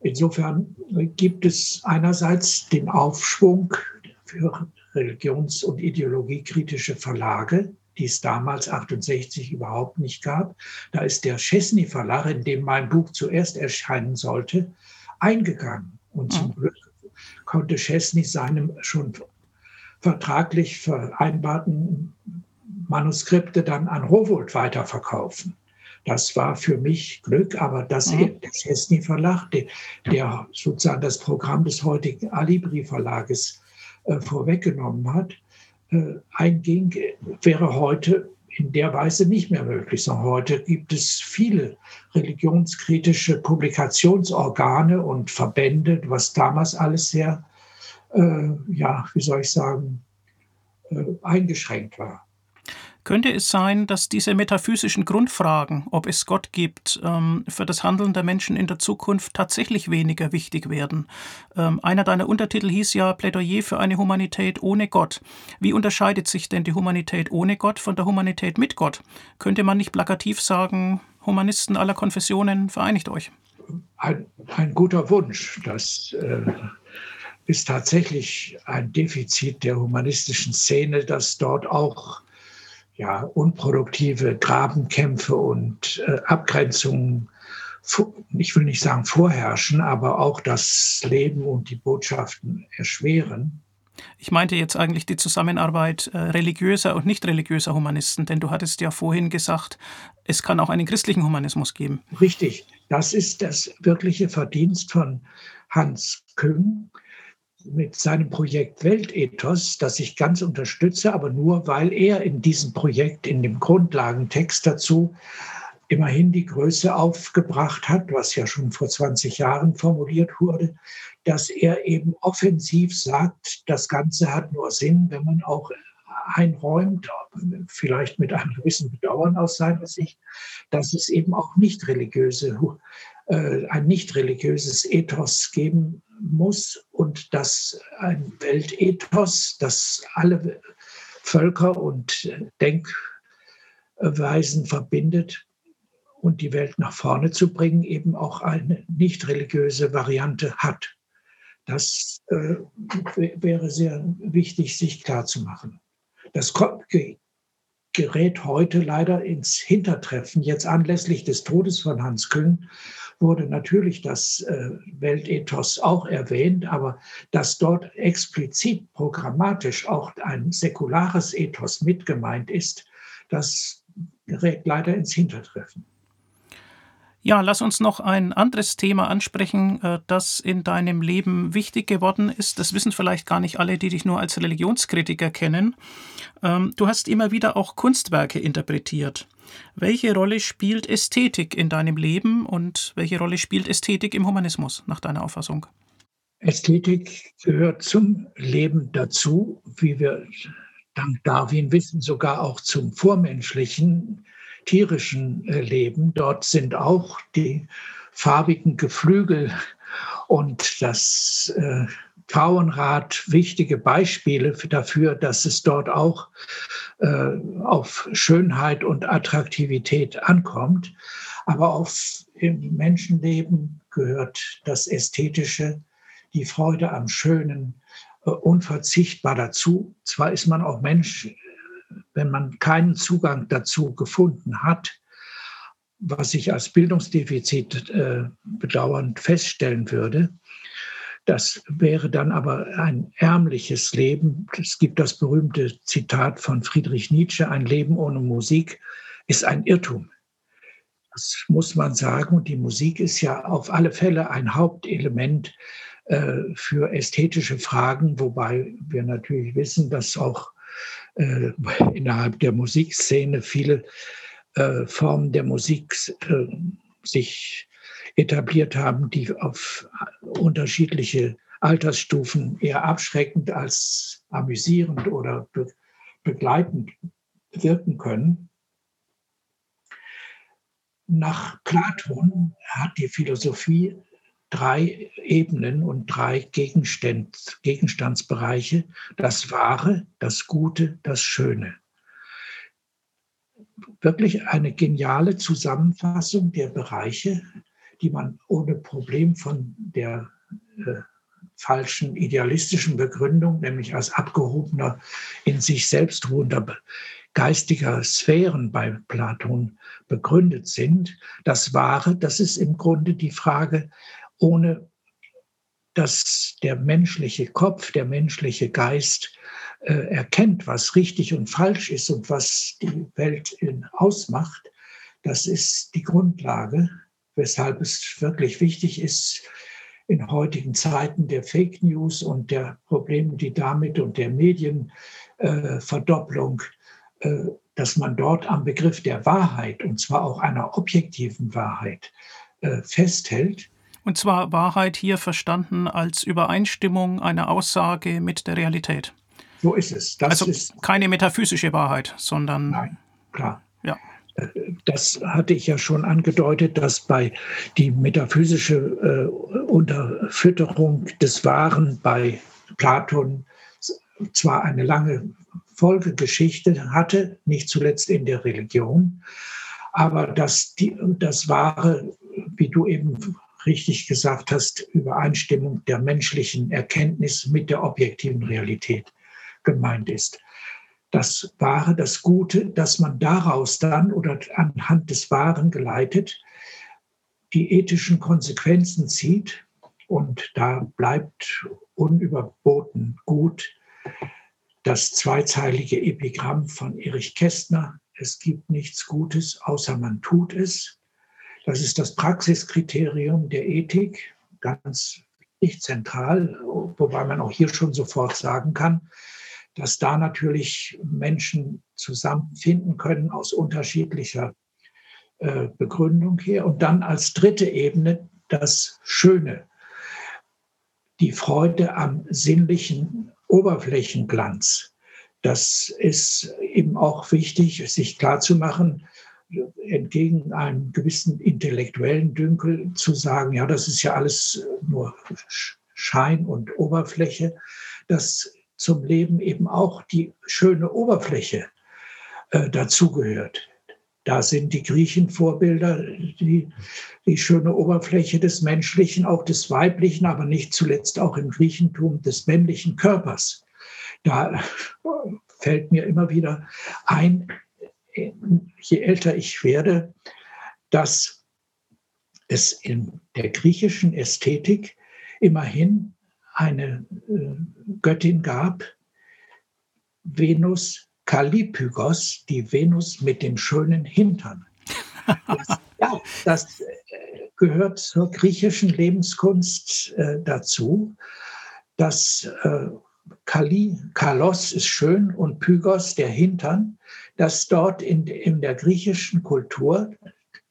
Insofern gibt es einerseits den Aufschwung für religions- und ideologiekritische Verlage, die es damals achtundsechzig überhaupt nicht gab. Da ist der Szczesny-Verlag, in dem mein Buch zuerst erscheinen sollte, eingegangen. Und zum Glück konnte Szczesny seinem schon vertraglich vereinbarten Manuskripte dann an Rowohlt weiterverkaufen. Das war für mich Glück, aber das mhm. der Szczesny-Verlag, der, der sozusagen das Programm des heutigen Alibri-Verlages äh, vorweggenommen hat, äh, einging, wäre heute in der Weise nicht mehr möglich. Sondern heute gibt es viele religionskritische Publikationsorgane und Verbände, was damals alles sehr, äh, ja, wie soll ich sagen, äh, eingeschränkt war. Könnte es sein, dass diese metaphysischen Grundfragen, ob es Gott gibt, für das Handeln der Menschen in der Zukunft tatsächlich weniger wichtig werden? Einer deiner Untertitel hieß ja Plädoyer für eine Humanität ohne Gott. Wie unterscheidet sich denn die Humanität ohne Gott von der Humanität mit Gott? Könnte man nicht plakativ sagen, Humanisten aller Konfessionen, vereinigt euch? Ein, ein guter Wunsch, das äh ist tatsächlich ein Defizit der humanistischen Szene, dass dort auch ja, unproduktive Grabenkämpfe und äh, Abgrenzungen, ich will nicht sagen vorherrschen, aber auch das Leben und die Botschaften erschweren. Ich meinte jetzt eigentlich die Zusammenarbeit äh, religiöser und nicht religiöser Humanisten, denn du hattest ja vorhin gesagt, es kann auch einen christlichen Humanismus geben. Richtig, das ist das wirkliche Verdienst von Hans Küng mit seinem Projekt Weltethos, das ich ganz unterstütze, aber nur, weil er in diesem Projekt, in dem Grundlagentext dazu, immerhin die Größe aufgebracht hat, was ja schon vor zwanzig Jahren formuliert wurde, dass er eben offensiv sagt, das Ganze hat nur Sinn, wenn man auch einräumt, vielleicht mit einem gewissen Bedauern aus seiner Sicht, dass es eben auch nicht religiöse, äh, ein nicht religiöses Ethos geben muss und dass ein Weltethos, das alle Völker und Denkweisen verbindet und die Welt nach vorne zu bringen, eben auch eine nicht religiöse Variante hat. Das äh, wäre sehr wichtig, sich klarzumachen. Das gerät heute leider ins Hintertreffen. Jetzt anlässlich des Todes von Hans Küng wurde natürlich das Weltethos auch erwähnt, aber dass dort explizit programmatisch auch ein säkulares Ethos mit gemeint ist, das gerät leider ins Hintertreffen. Ja, lass uns noch ein anderes Thema ansprechen, das in deinem Leben wichtig geworden ist. Das wissen vielleicht gar nicht alle, die dich nur als Religionskritiker kennen. Du hast immer wieder auch Kunstwerke interpretiert. Welche Rolle spielt Ästhetik in deinem Leben und welche Rolle spielt Ästhetik im Humanismus, nach deiner Auffassung? Ästhetik gehört zum Leben dazu, wie wir dank Darwin wissen, sogar auch zum vormenschlichen, tierischen Leben. Dort sind auch die farbigen Geflügel und das äh, Frauenrad wichtige Beispiele dafür, dass es dort auch äh, auf Schönheit und Attraktivität ankommt. Aber auch im Menschenleben gehört das Ästhetische, die Freude am Schönen, äh, unverzichtbar dazu. Zwar ist man auch Mensch, wenn man keinen Zugang dazu gefunden hat, was ich als Bildungsdefizit äh, bedauernd feststellen würde. Das wäre dann aber ein ärmliches Leben. Es gibt das berühmte Zitat von Friedrich Nietzsche, ein Leben ohne Musik ist ein Irrtum. Das muss man sagen. Und die Musik ist ja auf alle Fälle ein Hauptelement äh, für ästhetische Fragen, wobei wir natürlich wissen, dass auch Äh, innerhalb der Musikszene viele äh, Formen der Musik äh, sich etabliert haben, die auf unterschiedliche Altersstufen eher abschreckend als amüsierend oder be- begleitend wirken können. Nach Platon hat die Philosophie drei Ebenen und drei Gegenstand, Gegenstandsbereiche, das Wahre, das Gute, das Schöne. Wirklich eine geniale Zusammenfassung der Bereiche, die man ohne Problem von der äh, falschen idealistischen Begründung, nämlich als abgehobener, in sich selbst ruhender geistiger Sphären bei Platon begründet sind. Das Wahre, das ist im Grunde die Frage, ohne dass der menschliche Kopf, der menschliche Geist äh, erkennt, was richtig und falsch ist und was die Welt in, ausmacht. Das ist die Grundlage, weshalb es wirklich wichtig ist, in heutigen Zeiten der Fake News und der Probleme, die damit und der Medienverdopplung, äh, äh, dass man dort am Begriff der Wahrheit, und zwar auch einer objektiven Wahrheit, äh, festhält. Und zwar Wahrheit hier verstanden als Übereinstimmung einer Aussage mit der Realität. So ist es. Das also ist keine metaphysische Wahrheit, sondern... Nein, klar. Ja. Das hatte ich ja schon angedeutet, dass bei die metaphysische äh, Unterfütterung des Wahren bei Platon zwar eine lange Folgegeschichte hatte, nicht zuletzt in der Religion, aber dass die, das Wahre, wie du eben richtig gesagt hast, Übereinstimmung der menschlichen Erkenntnis mit der objektiven Realität gemeint ist. Das Wahre, das Gute, dass man daraus dann oder anhand des Wahren geleitet die ethischen Konsequenzen zieht, und da bleibt unüberboten gut das zweizeilige Epigramm von Erich Kästner: Es gibt nichts Gutes, außer man tut es. Das ist das Praxiskriterium der Ethik, ganz nicht zentral, wobei man auch hier schon sofort sagen kann, dass da natürlich Menschen zusammenfinden können aus unterschiedlicher äh, Begründung her. Und dann als dritte Ebene das Schöne, die Freude am sinnlichen Oberflächenglanz. Das ist eben auch wichtig, sich klarzumachen, entgegen einem gewissen intellektuellen Dünkel zu sagen, ja, das ist ja alles nur Schein und Oberfläche, dass zum Leben eben auch die schöne Oberfläche äh, dazugehört. Da sind die Griechen Vorbilder, die, die schöne Oberfläche des menschlichen, auch des weiblichen, aber nicht zuletzt auch im Griechentum des männlichen Körpers. Da fällt mir immer wieder ein, je älter ich werde, dass es in der griechischen Ästhetik immerhin eine Göttin gab, Venus Kallippygos, die Venus mit dem schönen Hintern. Das, ja, das gehört zur griechischen Lebenskunst äh, dazu, dass äh, Kali, Kalos ist schön und Pygos der Hintern, dass dort in, in der griechischen Kultur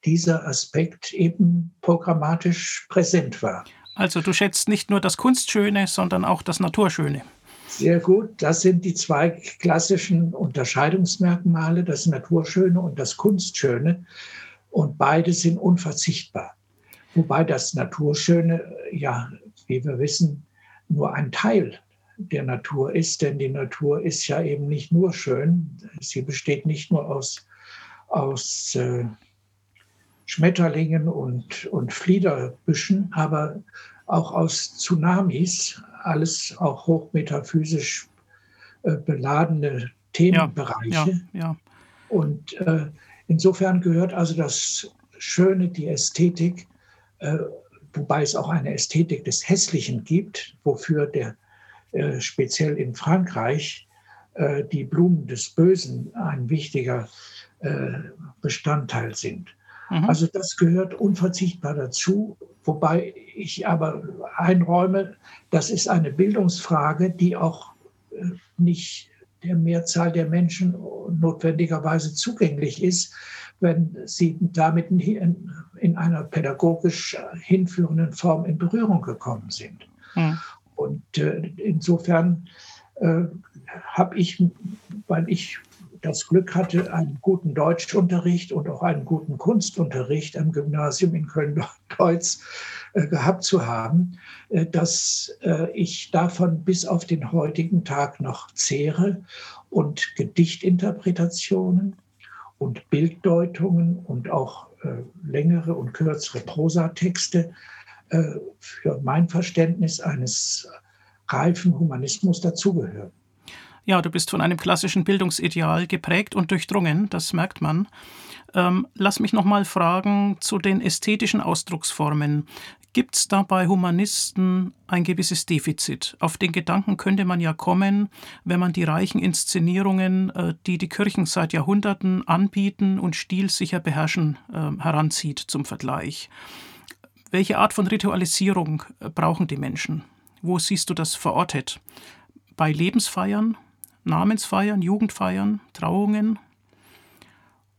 dieser Aspekt eben programmatisch präsent war. Also du schätzt nicht nur das Kunstschöne, sondern auch das Naturschöne. Sehr gut, das sind die zwei klassischen Unterscheidungsmerkmale, das Naturschöne und das Kunstschöne. Und beide sind unverzichtbar. Wobei das Naturschöne, ja, wie wir wissen, nur ein Teil der Natur ist. Denn die Natur ist ja eben nicht nur schön. Sie besteht nicht nur aus... aus äh, Schmetterlingen und, und Fliederbüschen, aber auch aus Tsunamis, alles auch hochmetaphysisch äh, beladene Themenbereiche. Ja, ja, ja. Und äh, insofern gehört also das Schöne, die Ästhetik, äh, wobei es auch eine Ästhetik des Hässlichen gibt, wofür der äh, speziell in Frankreich äh, die Blumen des Bösen ein wichtiger äh, Bestandteil sind. Also das gehört unverzichtbar dazu, wobei ich aber einräume, das ist eine Bildungsfrage, die auch nicht der Mehrzahl der Menschen notwendigerweise zugänglich ist, wenn sie damit in einer pädagogisch hinführenden Form in Berührung gekommen sind. Ja. Und insofern habe ich, weil ich das Glück hatte, einen guten Deutschunterricht und auch einen guten Kunstunterricht am Gymnasium in Köln-Deutz, äh, gehabt zu haben, äh, dass äh, ich davon bis auf den heutigen Tag noch zehre und Gedichtinterpretationen und Bilddeutungen und auch äh, längere und kürzere Prosatexte äh, für mein Verständnis eines reifen Humanismus dazugehören. Ja, du bist von einem klassischen Bildungsideal geprägt und durchdrungen, das merkt man. Ähm, lass mich noch mal fragen zu den ästhetischen Ausdrucksformen. Gibt es da bei Humanisten ein gewisses Defizit? Auf den Gedanken könnte man ja kommen, wenn man die reichen Inszenierungen, äh, die die Kirchen seit Jahrhunderten anbieten und stilsicher beherrschen, äh, heranzieht zum Vergleich. Welche Art von Ritualisierung äh, brauchen die Menschen? Wo siehst du das verortet? Bei Lebensfeiern, Namensfeiern, Jugendfeiern, Trauungen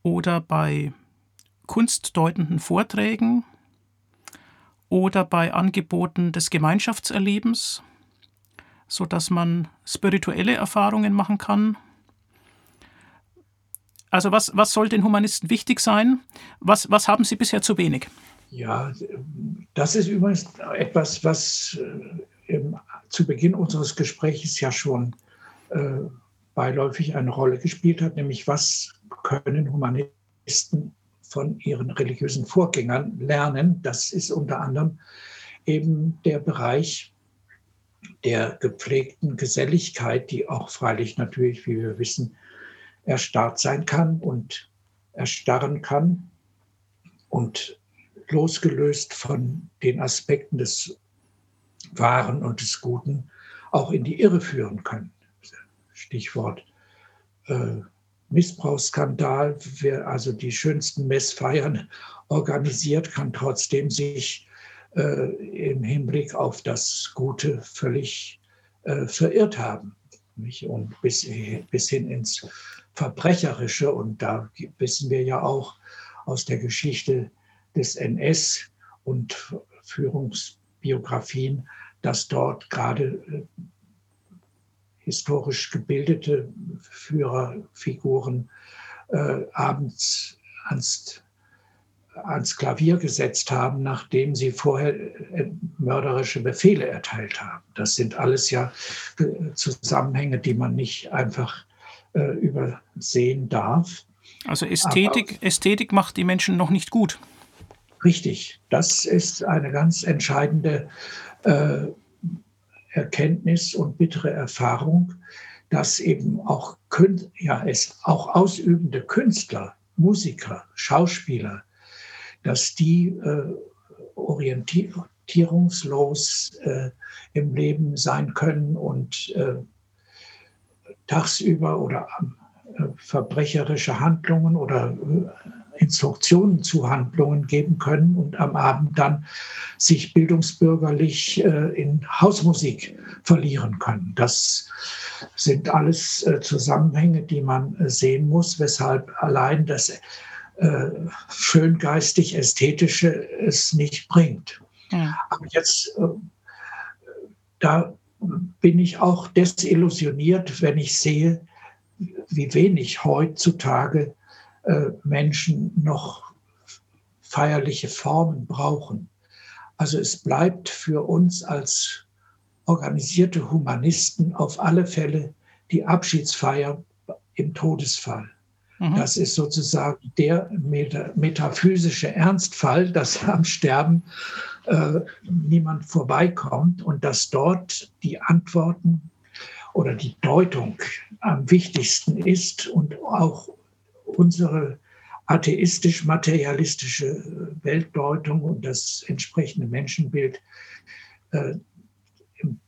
oder bei kunstdeutenden Vorträgen oder bei Angeboten des Gemeinschaftserlebens, sodass man spirituelle Erfahrungen machen kann? Also was, was soll den Humanisten wichtig sein? Was, was haben sie bisher zu wenig? Ja, das ist übrigens etwas, was im zu Beginn unseres Gesprächs ja schon äh, beiläufig eine Rolle gespielt hat, nämlich was können Humanisten von ihren religiösen Vorgängern lernen. Das ist unter anderem eben der Bereich der gepflegten Geselligkeit, die auch freilich natürlich, wie wir wissen, erstarrt sein kann und erstarren kann und losgelöst von den Aspekten des Wahren und des Guten auch in die Irre führen können. Stichwort äh, Missbrauchsskandal. Wer also die schönsten Messfeiern organisiert, kann trotzdem sich äh, im Hinblick auf das Gute völlig äh, verirrt haben. Nicht? Und bis, bis hin ins Verbrecherische. Und da wissen wir ja auch aus der Geschichte des N S und Führungs Biografien, dass dort gerade äh, historisch gebildete Führerfiguren äh, abends ans, ans Klavier gesetzt haben, nachdem sie vorher äh, mörderische Befehle erteilt haben. Das sind alles ja äh, Zusammenhänge, die man nicht einfach äh, übersehen darf. Also Ästhetik, Aber, Ästhetik macht die Menschen noch nicht gut. Richtig, das ist eine ganz entscheidende äh, Erkenntnis und bittere Erfahrung, dass eben auch, Kün- ja, es, auch ausübende Künstler, Musiker, Schauspieler, dass die äh, orientierungslos äh, im Leben sein können und äh, tagsüber oder äh, verbrecherische Handlungen oder äh, Instruktionen zu Handlungen geben können und am Abend dann sich bildungsbürgerlich äh, in Hausmusik verlieren können. Das sind alles äh, Zusammenhänge, die man äh, sehen muss, weshalb allein das äh, schöngeistig-ästhetische es nicht bringt. Ja. Aber jetzt, äh, da bin ich auch desillusioniert, wenn ich sehe, wie wenig heutzutage Menschen noch feierliche Formen brauchen. Also es bleibt für uns als organisierte Humanisten auf alle Fälle die Abschiedsfeier im Todesfall. Mhm. Das ist sozusagen der metaphysische Ernstfall, dass am Sterben äh, niemand vorbeikommt und dass dort die Antworten oder die Deutung am wichtigsten ist und auch unsere atheistisch-materialistische Weltdeutung und das entsprechende Menschenbild äh, im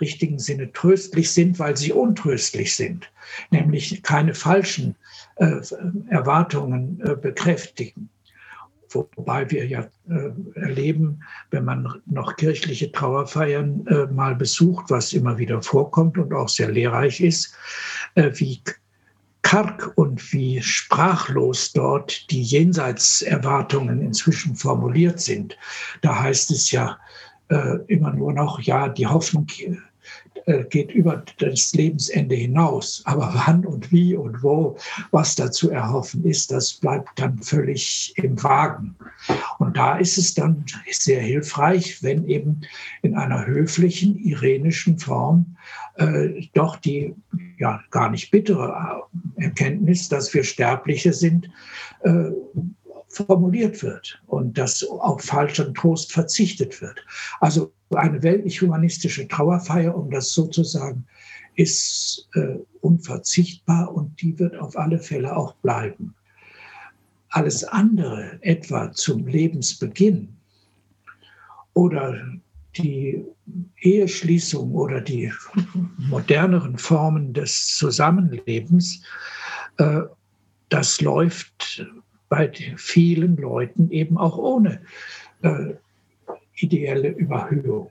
richtigen Sinne tröstlich sind, weil sie untröstlich sind, nämlich keine falschen äh, Erwartungen äh, bekräftigen. Wobei wir ja äh, erleben, wenn man noch kirchliche Trauerfeiern äh, mal besucht, was immer wieder vorkommt und auch sehr lehrreich ist, äh, wie karg und wie sprachlos dort die Jenseitserwartungen inzwischen formuliert sind. Da heißt es ja äh, immer nur noch, ja, die Hoffnung geht über das Lebensende hinaus. Aber wann und wie und wo was dazu erhoffen ist, das bleibt dann völlig im Wagen. Und da ist es dann sehr hilfreich, wenn eben in einer höflichen, irenischen Form äh, doch die ja gar nicht bittere Erkenntnis, dass wir Sterbliche sind, äh, formuliert wird und dass auf falschen Trost verzichtet wird. Also eine weltlich-humanistische Trauerfeier, um das sozusagen, ist äh, unverzichtbar und die wird auf alle Fälle auch bleiben. Alles andere, etwa zum Lebensbeginn oder die Eheschließung oder die moderneren Formen des Zusammenlebens, äh, das läuft bei vielen Leuten eben auch ohne äh, ideelle Überhöhung.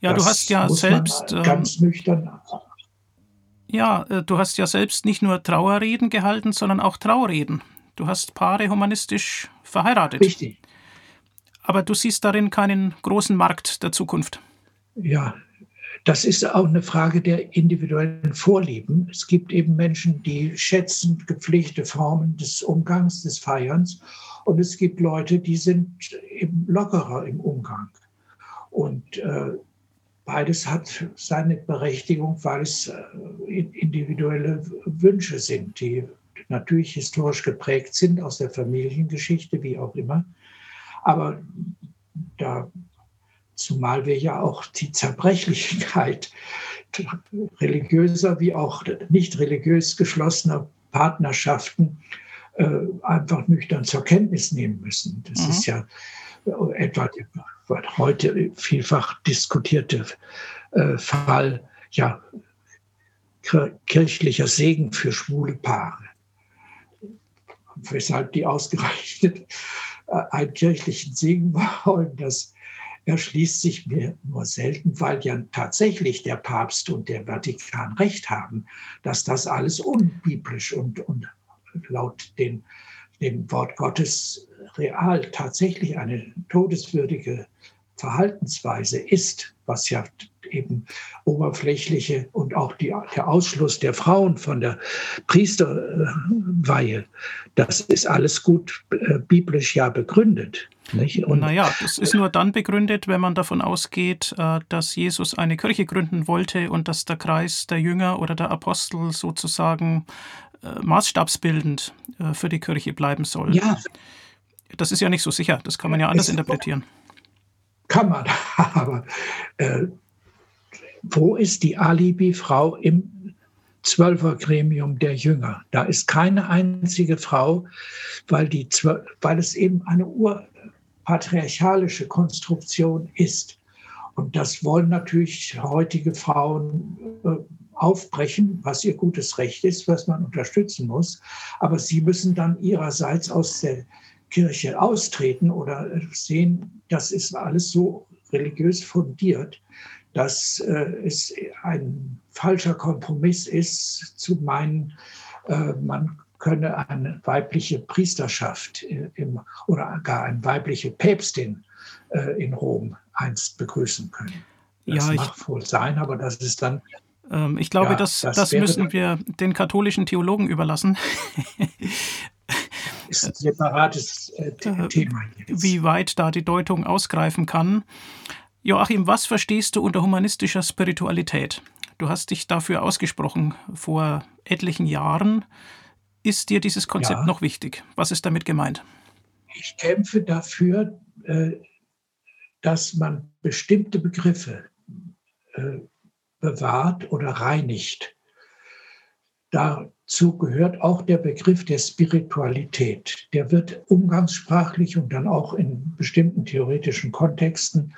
Ja, das du hast ja selbst ganz nüchtern. Ja, du hast ja selbst nicht nur Trauerreden gehalten, sondern auch Traureden. Du hast Paare humanistisch verheiratet. Richtig. Aber du siehst darin keinen großen Markt der Zukunft. Ja, das ist auch eine Frage der individuellen Vorlieben. Es gibt eben Menschen, die schätzen gepflegte Formen des Umgangs, des Feierns. Und es gibt Leute, die sind eben lockerer im Umgang. Und äh, beides hat seine Berechtigung, weil es äh, individuelle Wünsche sind, die natürlich historisch geprägt sind, aus der Familiengeschichte, wie auch immer. Aber da, zumal wir ja auch die Zerbrechlichkeit religiöser wie auch nicht religiös geschlossener Partnerschaften einfach nüchtern zur Kenntnis nehmen müssen. Das mhm. ist ja etwa der heute vielfach diskutierte Fall ja, kirchlicher Segen für schwule Paare. Weshalb die ausgerechnet einen kirchlichen Segen wollen, das erschließt sich mir nur selten, weil ja tatsächlich der Papst und der Vatikan recht haben, dass das alles unbiblisch und, und laut den, dem Wort Gottes real tatsächlich eine todeswürdige Verhaltensweise ist, was ja eben oberflächliche und auch die, der Ausschluss der Frauen von der Priesterweihe, das ist alles gut äh, biblisch ja begründet. Nicht? Und naja, das ist nur dann begründet, wenn man davon ausgeht, äh, dass Jesus eine Kirche gründen wollte und dass der Kreis der Jünger oder der Apostel sozusagen Äh, maßstabsbildend äh, für die Kirche bleiben soll. Ja. Das ist ja nicht so sicher, das kann man ja anders es, interpretieren. Kann man, aber äh, wo ist die Alibi-Frau im Zwölfergremium der Jünger? Da ist keine einzige Frau, weil, die, weil es eben eine urpatriarchalische Konstruktion ist. Und das wollen natürlich heutige Frauen äh, aufbrechen, was ihr gutes Recht ist, was man unterstützen muss. Aber sie müssen dann ihrerseits aus der Kirche austreten oder sehen, das ist alles so religiös fundiert, dass äh, es ein falscher Kompromiss ist, zu meinen, äh, man könne eine weibliche Priesterschaft äh, im, oder gar eine weibliche Päpstin äh, in Rom einst begrüßen können. Das ja, mag wohl sein, aber das ist dann... Ich glaube, ja, das, das, das müssen wir den katholischen Theologen überlassen. Ist ein separates Thema jetzt. Wie weit da die Deutung ausgreifen kann. Joachim, was verstehst du unter humanistischer Spiritualität? Du hast dich dafür ausgesprochen vor etlichen Jahren. Ist dir dieses Konzept ja. noch wichtig? Was ist damit gemeint? Ich kämpfe dafür, dass man bestimmte Begriffe bewahrt oder reinigt. Dazu gehört auch der Begriff der Spiritualität. Der wird umgangssprachlich und dann auch in bestimmten theoretischen Kontexten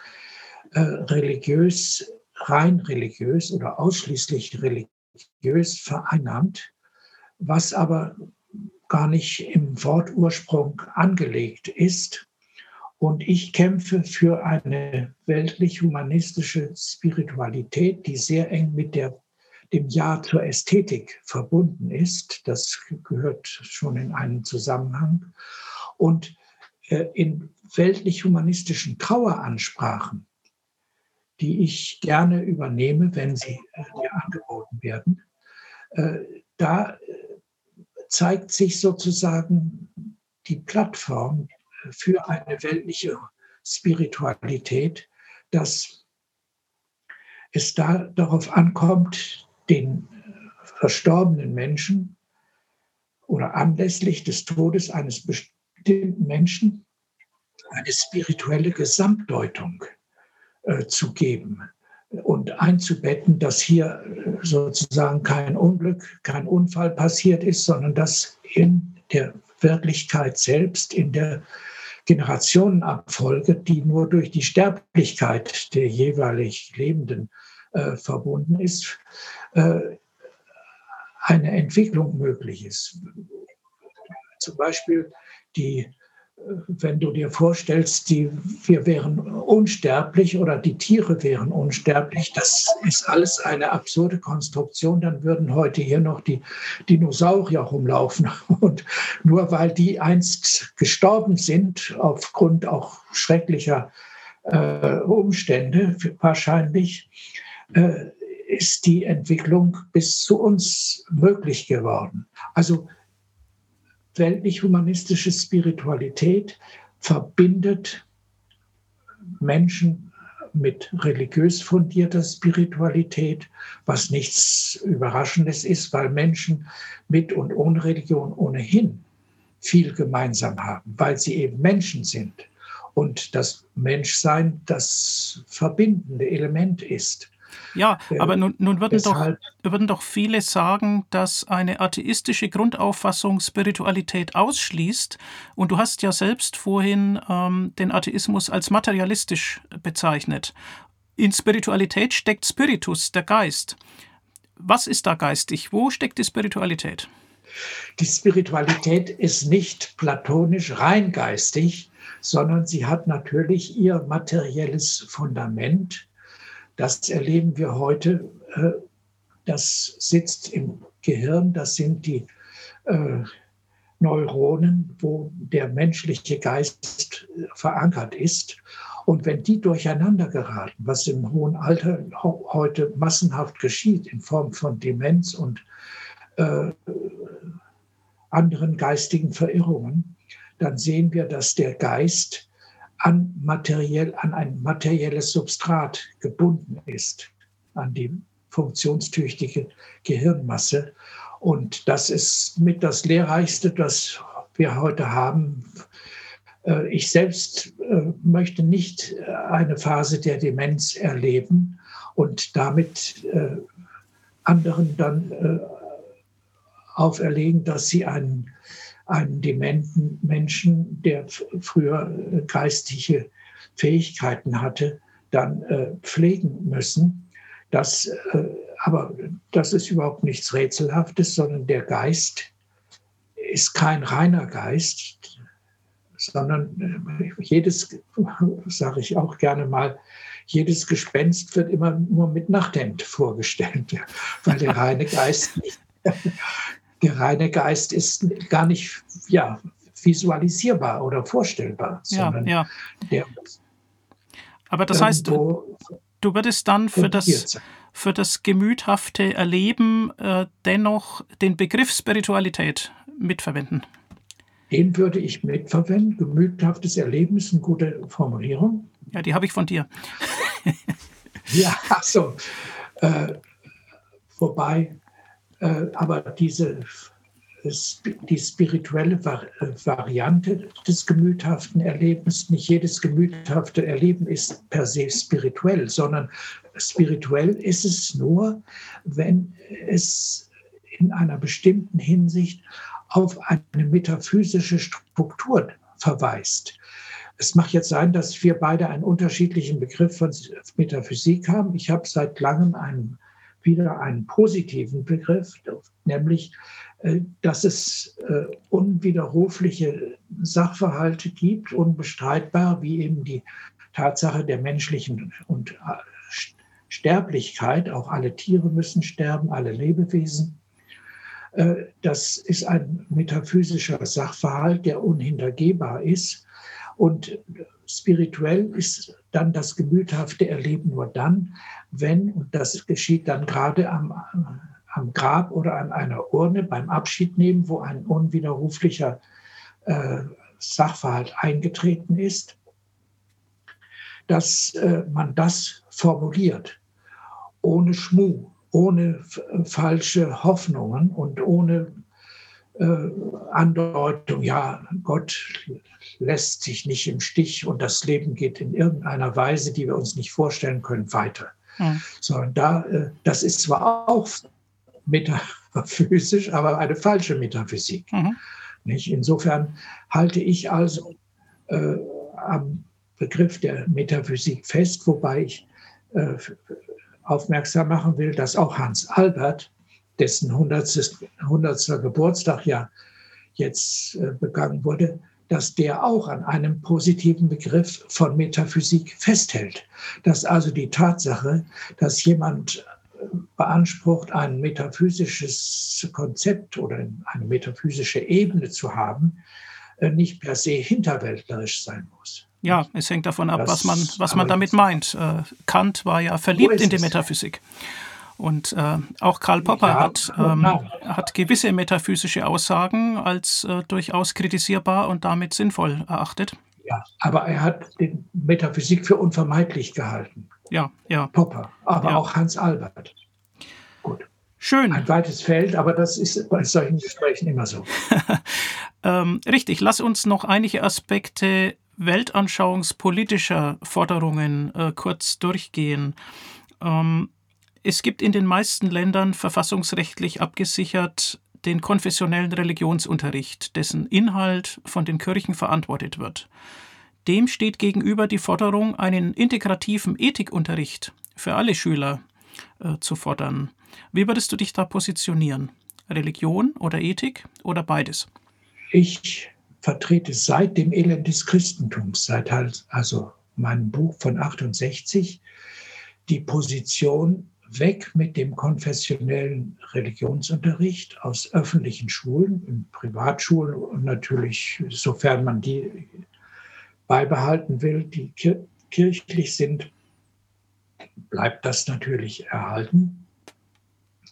äh, religiös, rein religiös oder ausschließlich religiös vereinnahmt, was aber gar nicht im Wortursprung angelegt ist. Und ich kämpfe für eine weltlich-humanistische Spiritualität, die sehr eng mit der, dem Ja zur Ästhetik verbunden ist. Das gehört schon in einen Zusammenhang. Und äh, in weltlich-humanistischen Traueransprachen, die ich gerne übernehme, wenn sie äh, mir angeboten werden. Äh, da zeigt sich sozusagen die Plattform für eine weltliche Spiritualität, dass es da darauf ankommt, den verstorbenen Menschen oder anlässlich des Todes eines bestimmten Menschen eine spirituelle Gesamtdeutung äh, zu geben und einzubetten, dass hier sozusagen kein Unglück, kein Unfall passiert ist, sondern dass in der Wirklichkeit selbst, in der Generationenabfolge, die nur durch die Sterblichkeit der jeweilig Lebenden äh, verbunden ist, äh, eine Entwicklung möglich ist. Zum Beispiel, die, wenn du dir vorstellst, die, wir wären unsterblich oder die Tiere wären unsterblich, das ist alles eine absurde Konstruktion, dann würden heute hier noch die Dinosaurier rumlaufen. Und nur weil die einst gestorben sind, aufgrund auch schrecklicher äh, Umstände wahrscheinlich, äh, ist die Entwicklung bis zu uns möglich geworden. Also weltlich-humanistische Spiritualität verbindet Menschen mit religiös fundierter Spiritualität, was nichts Überraschendes ist, weil Menschen mit und ohne Religion ohnehin viel gemeinsam haben, weil sie eben Menschen sind und das Menschsein das verbindende Element ist. Ja, aber nun, nun würden, doch, würden doch viele sagen, dass eine atheistische Grundauffassung Spiritualität ausschließt. Und du hast ja selbst vorhin ähm, den Atheismus als materialistisch bezeichnet. In Spiritualität steckt Spiritus, der Geist. Was ist da geistig? Wo steckt die Spiritualität? Die Spiritualität ist nicht platonisch rein geistig, sondern sie hat natürlich ihr materielles Fundament. Das erleben wir heute, das sitzt im Gehirn, das sind die Neuronen, wo der menschliche Geist verankert ist. Und wenn die durcheinander geraten, was im hohen Alter heute massenhaft geschieht, in Form von Demenz und anderen geistigen Verirrungen, dann sehen wir, dass der Geist An, materiell, an ein materielles Substrat gebunden ist, an die funktionstüchtige Gehirnmasse. Und das ist mit das Lehrreichste, das wir heute haben. Ich selbst möchte nicht eine Phase der Demenz erleben und damit anderen dann auferlegen, dass sie einen einen dementen Menschen, der früher geistige Fähigkeiten hatte, dann äh, pflegen müssen. Das, äh, aber das ist überhaupt nichts Rätselhaftes, sondern der Geist ist kein reiner Geist, sondern jedes, sage ich auch gerne mal, jedes Gespenst wird immer nur mit Nachthemd vorgestellt, weil der reine Geist nicht... Der reine Geist ist gar nicht ja, visualisierbar oder vorstellbar, ja, sondern ja. Der Aber das heißt, du würdest dann für das, für das gemüthafte Erleben äh, dennoch den Begriff Spiritualität mitverwenden? Den würde ich mitverwenden. Gemüthaftes Erleben ist eine gute Formulierung. Ja, die habe ich von dir. Ja, ach so. Äh, wobei... Aber diese, die spirituelle Variante des gemüthaften Erlebens, nicht jedes gemüthafte Erleben ist per se spirituell, sondern spirituell ist es nur, wenn es in einer bestimmten Hinsicht auf eine metaphysische Struktur verweist. Es mag jetzt sein, dass wir beide einen unterschiedlichen Begriff von Metaphysik haben. Ich habe seit langem einen wieder einen positiven Begriff, nämlich, dass es unwiderrufliche Sachverhalte gibt, unbestreitbar, wie eben die Tatsache der menschlichen und Sterblichkeit, auch alle Tiere müssen sterben, alle Lebewesen. Das ist ein metaphysischer Sachverhalt, der unhintergehbar ist Und spirituell ist dann das gemüthafte Erleben nur dann, wenn, und das geschieht dann gerade am, am Grab oder an einer Urne beim Abschied nehmen, wo ein unwiderruflicher äh, Sachverhalt eingetreten ist, dass äh, man das formuliert, ohne Schmuh, ohne f- falsche Hoffnungen und ohne äh, Andeutung, ja, Gott lässt sich nicht im Stich und das Leben geht in irgendeiner Weise, die wir uns nicht vorstellen können, weiter. Ja. Sondern da, äh, das ist zwar auch metaphysisch, aber eine falsche Metaphysik. Mhm. Nicht? Insofern halte ich also äh, am Begriff der Metaphysik fest, wobei ich äh, aufmerksam machen will, dass auch Hans Albert, dessen hundertsten Geburtstag ja jetzt äh, begangen wurde, dass der auch an einem positiven Begriff von Metaphysik festhält. Dass also die Tatsache, dass jemand beansprucht, ein metaphysisches Konzept oder eine metaphysische Ebene zu haben, nicht per se hinterweltlerisch sein muss. Ja, es hängt davon ab, das, was man, was man damit meint. Kant war ja verliebt in die Metaphysik. Und äh, auch Karl Popper ja, hat, ähm, hat gewisse metaphysische Aussagen als äh, durchaus kritisierbar und damit sinnvoll erachtet. Ja, aber er hat die Metaphysik für unvermeidlich gehalten. Ja, ja. Popper, aber ja. Auch Hans Albert. Gut. Schön. Ein weites Feld, aber das ist bei solchen Gesprächen immer so. ähm, richtig, lass uns noch einige Aspekte weltanschauungspolitischer Forderungen äh, kurz durchgehen. Ähm, es gibt in den meisten Ländern verfassungsrechtlich abgesichert den konfessionellen Religionsunterricht, dessen Inhalt von den Kirchen verantwortet wird. Dem steht gegenüber die Forderung, einen integrativen Ethikunterricht für alle Schüler äh, zu fordern. Wie würdest du dich da positionieren? Religion oder Ethik oder beides? Ich vertrete seit dem Elend des Christentums, seit halt, also meinem Buch von achtundsechzig, die Position weg mit dem konfessionellen Religionsunterricht aus öffentlichen Schulen, in Privatschulen und natürlich, sofern man die beibehalten will, die kirchlich sind, bleibt das natürlich erhalten.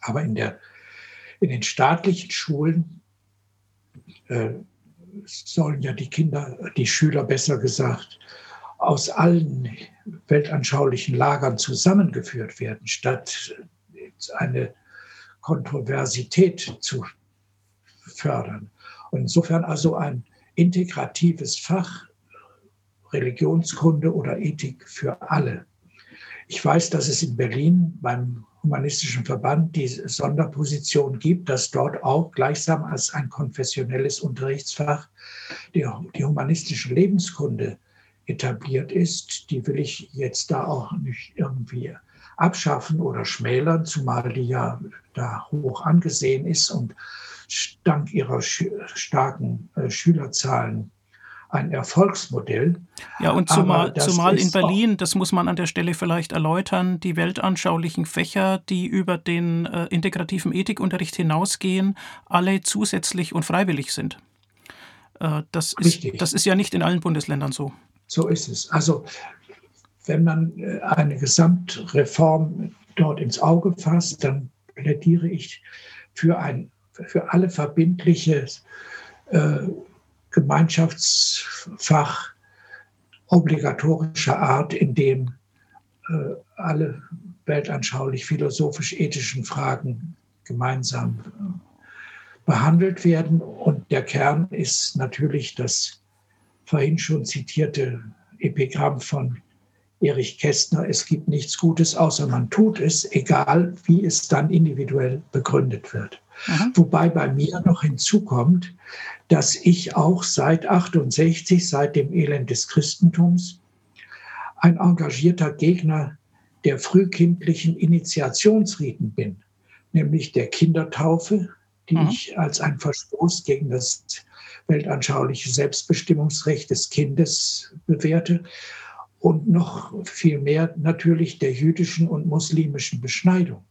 Aber in, der, in den staatlichen Schulen äh, sollen ja die Kinder, die Schüler besser gesagt, aus allen weltanschaulichen Lagern zusammengeführt werden, statt eine Kontroversität zu fördern. Und insofern also ein integratives Fach, Religionskunde oder Ethik für alle. Ich weiß, dass es in Berlin beim Humanistischen Verband die Sonderposition gibt, dass dort auch gleichsam als ein konfessionelles Unterrichtsfach die, die humanistische Lebenskunde etabliert ist. Die will ich jetzt da auch nicht irgendwie abschaffen oder schmälern, zumal die ja da hoch angesehen ist und dank ihrer starken Schülerzahlen ein Erfolgsmodell. Ja, und zumal, zumal in Berlin, das muss man an der Stelle vielleicht erläutern, die weltanschaulichen Fächer, die über den äh, integrativen Ethikunterricht hinausgehen, alle zusätzlich und freiwillig sind. Äh, das ist, das ist ja nicht in allen Bundesländern so. So ist es. Also wenn man eine Gesamtreform dort ins Auge fasst, dann plädiere ich für, ein, für alle verbindliche äh, Gemeinschaftsfach obligatorischer Art, in dem äh, alle weltanschaulich-philosophisch-ethischen Fragen gemeinsam äh, behandelt werden. Und der Kern ist natürlich das vorhin schon zitierte Epigramm von Erich Kästner: Es gibt nichts Gutes, außer man tut es, egal wie es dann individuell begründet wird. Aha. Wobei bei mir noch hinzukommt, dass ich auch seit achtundsechzig, seit dem Elend des Christentums, ein engagierter Gegner der frühkindlichen Initiationsriten bin, nämlich der Kindertaufe, die mhm. ich als ein Verstoß gegen das weltanschauliche Selbstbestimmungsrecht des Kindes bewerte und noch viel mehr natürlich der jüdischen und muslimischen Beschneidung,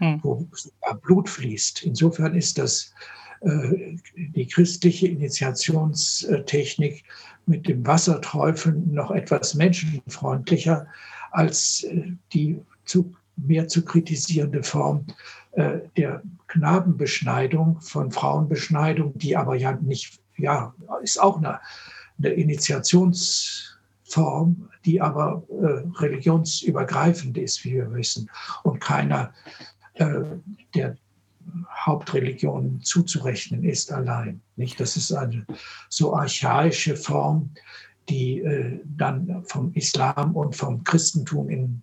mhm. wo Blut fließt. Insofern ist das die christliche Initiationstechnik mit dem Wasserträufeln noch etwas menschenfreundlicher als die zu, mehr zu kritisierende Form der Knabenbeschneidung, von Frauenbeschneidung, die aber ja nicht, ja, ist auch eine, eine Initiationsform, die aber äh, religionsübergreifend ist, wie wir wissen, und keiner äh, der Hauptreligionen zuzurechnen ist allein. Nicht? Das ist eine so archaische Form, die äh, dann vom Islam und vom Christentum in,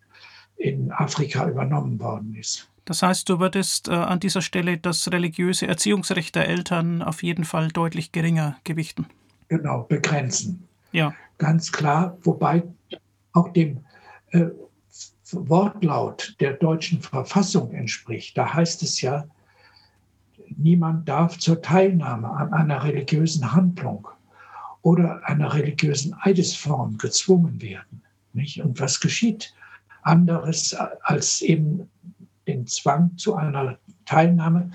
in Afrika übernommen worden ist. Das heißt, du würdest äh, an dieser Stelle das religiöse Erziehungsrecht der Eltern auf jeden Fall deutlich geringer gewichten. Genau, begrenzen. Ja. Ganz klar, wobei auch dem äh, Wortlaut der deutschen Verfassung entspricht. Da heißt es ja, niemand darf zur Teilnahme an einer religiösen Handlung oder einer religiösen Eidesform gezwungen werden. Nicht? Und was geschieht anderes als eben den Zwang zu einer Teilnahme,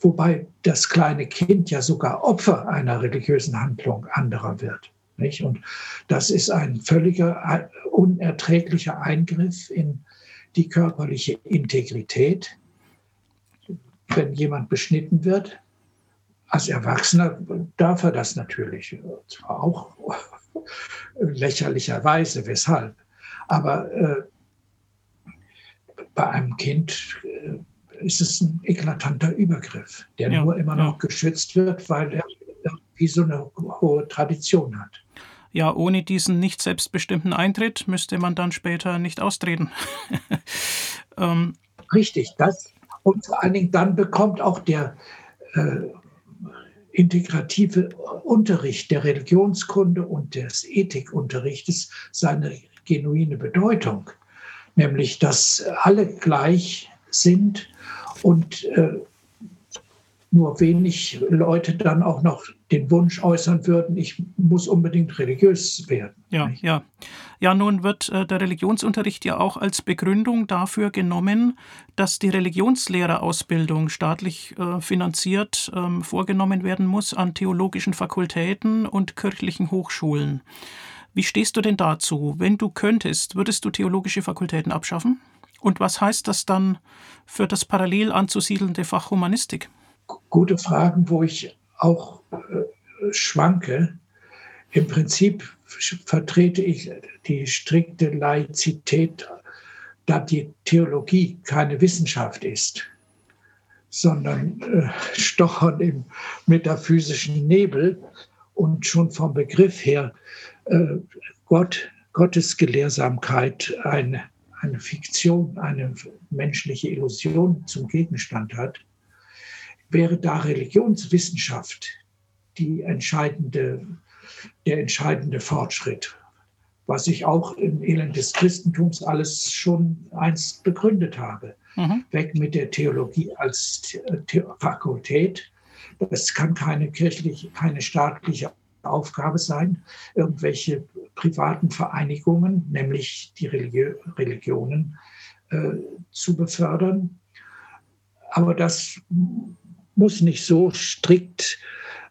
wobei das kleine Kind ja sogar Opfer einer religiösen Handlung anderer wird. Nicht? Und das ist ein völliger, unerträglicher Eingriff in die körperliche Integrität. Wenn jemand beschnitten wird, als Erwachsener darf er das natürlich, zwar auch lächerlicherweise, weshalb, aber äh, bei einem Kind äh, ist es ein eklatanter Übergriff, der ja, nur immer noch ja. geschützt wird, weil er wie so eine hohe Tradition hat. Ja, ohne diesen nicht selbstbestimmten Eintritt müsste man dann später nicht austreten. ähm. Richtig, das. Und vor allen Dingen dann bekommt auch der äh, integrative Unterricht der Religionskunde und des Ethikunterrichtes seine genuine Bedeutung, nämlich dass alle gleich sind und äh, nur wenig Leute dann auch noch den Wunsch äußern würden, ich muss unbedingt religiös werden. Ja, nicht? ja. Ja, nun wird äh, der Religionsunterricht ja auch als Begründung dafür genommen, dass die Religionslehrerausbildung staatlich äh, finanziert ähm, vorgenommen werden muss an theologischen Fakultäten und kirchlichen Hochschulen. Wie stehst du denn dazu? Wenn du könntest, würdest du theologische Fakultäten abschaffen? Und was heißt das dann für das parallel anzusiedelnde Fach Humanistik? Gute Fragen, wo ich auch äh, schwanke. Im Prinzip vertrete ich die strikte Laizität, da die Theologie keine Wissenschaft ist, sondern äh, stochern im metaphysischen Nebel und schon vom Begriff her äh, Gott, Gottesgelehrsamkeit eine, eine Fiktion, eine menschliche Illusion zum Gegenstand hat. Wäre da Religionswissenschaft die entscheidende, der entscheidende Fortschritt, was ich auch im Elend des Christentums alles schon einst begründet habe. Mhm. Weg mit der Theologie als The- Fakultät. Das kann keine kirchliche, keine staatliche Aufgabe sein. Irgendwelche privaten Vereinigungen, nämlich die Religi- Religionen, äh, zu befördern. Aber das muss nicht so strikt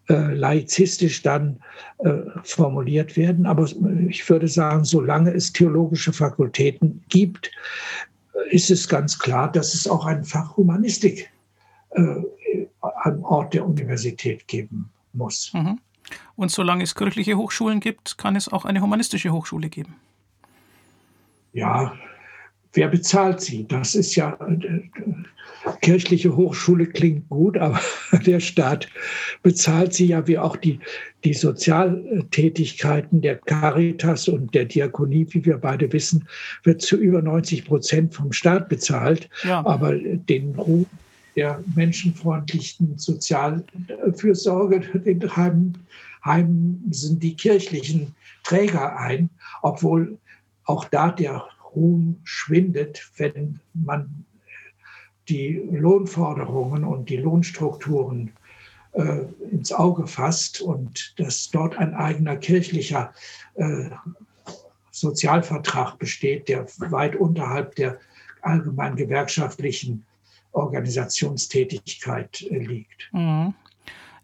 äh, laizistisch dann äh, formuliert werden. Aber ich würde sagen, solange es theologische Fakultäten gibt, ist es ganz klar, dass es auch ein Fach Humanistik äh, am Ort der Universität geben muss. Mhm. Und solange es kirchliche Hochschulen gibt, kann es auch eine humanistische Hochschule geben? Ja, wer bezahlt sie? Das ist ja... Äh, kirchliche Hochschule klingt gut, aber der Staat bezahlt sie ja, wie auch die, die Sozialtätigkeiten der Caritas und der Diakonie, wie wir beide wissen, wird zu über neunzig Prozent vom Staat bezahlt. Ja. Aber den Ruf der menschenfreundlichen Sozialfürsorge, den Heimen, Heimen sind die kirchlichen Träger ein, obwohl auch da der Ruhm schwindet, wenn man die Lohnforderungen und die Lohnstrukturen äh, ins Auge fasst und dass dort ein eigener kirchlicher äh, Sozialvertrag besteht, der weit unterhalb der allgemein gewerkschaftlichen Organisationstätigkeit äh, liegt. Mhm.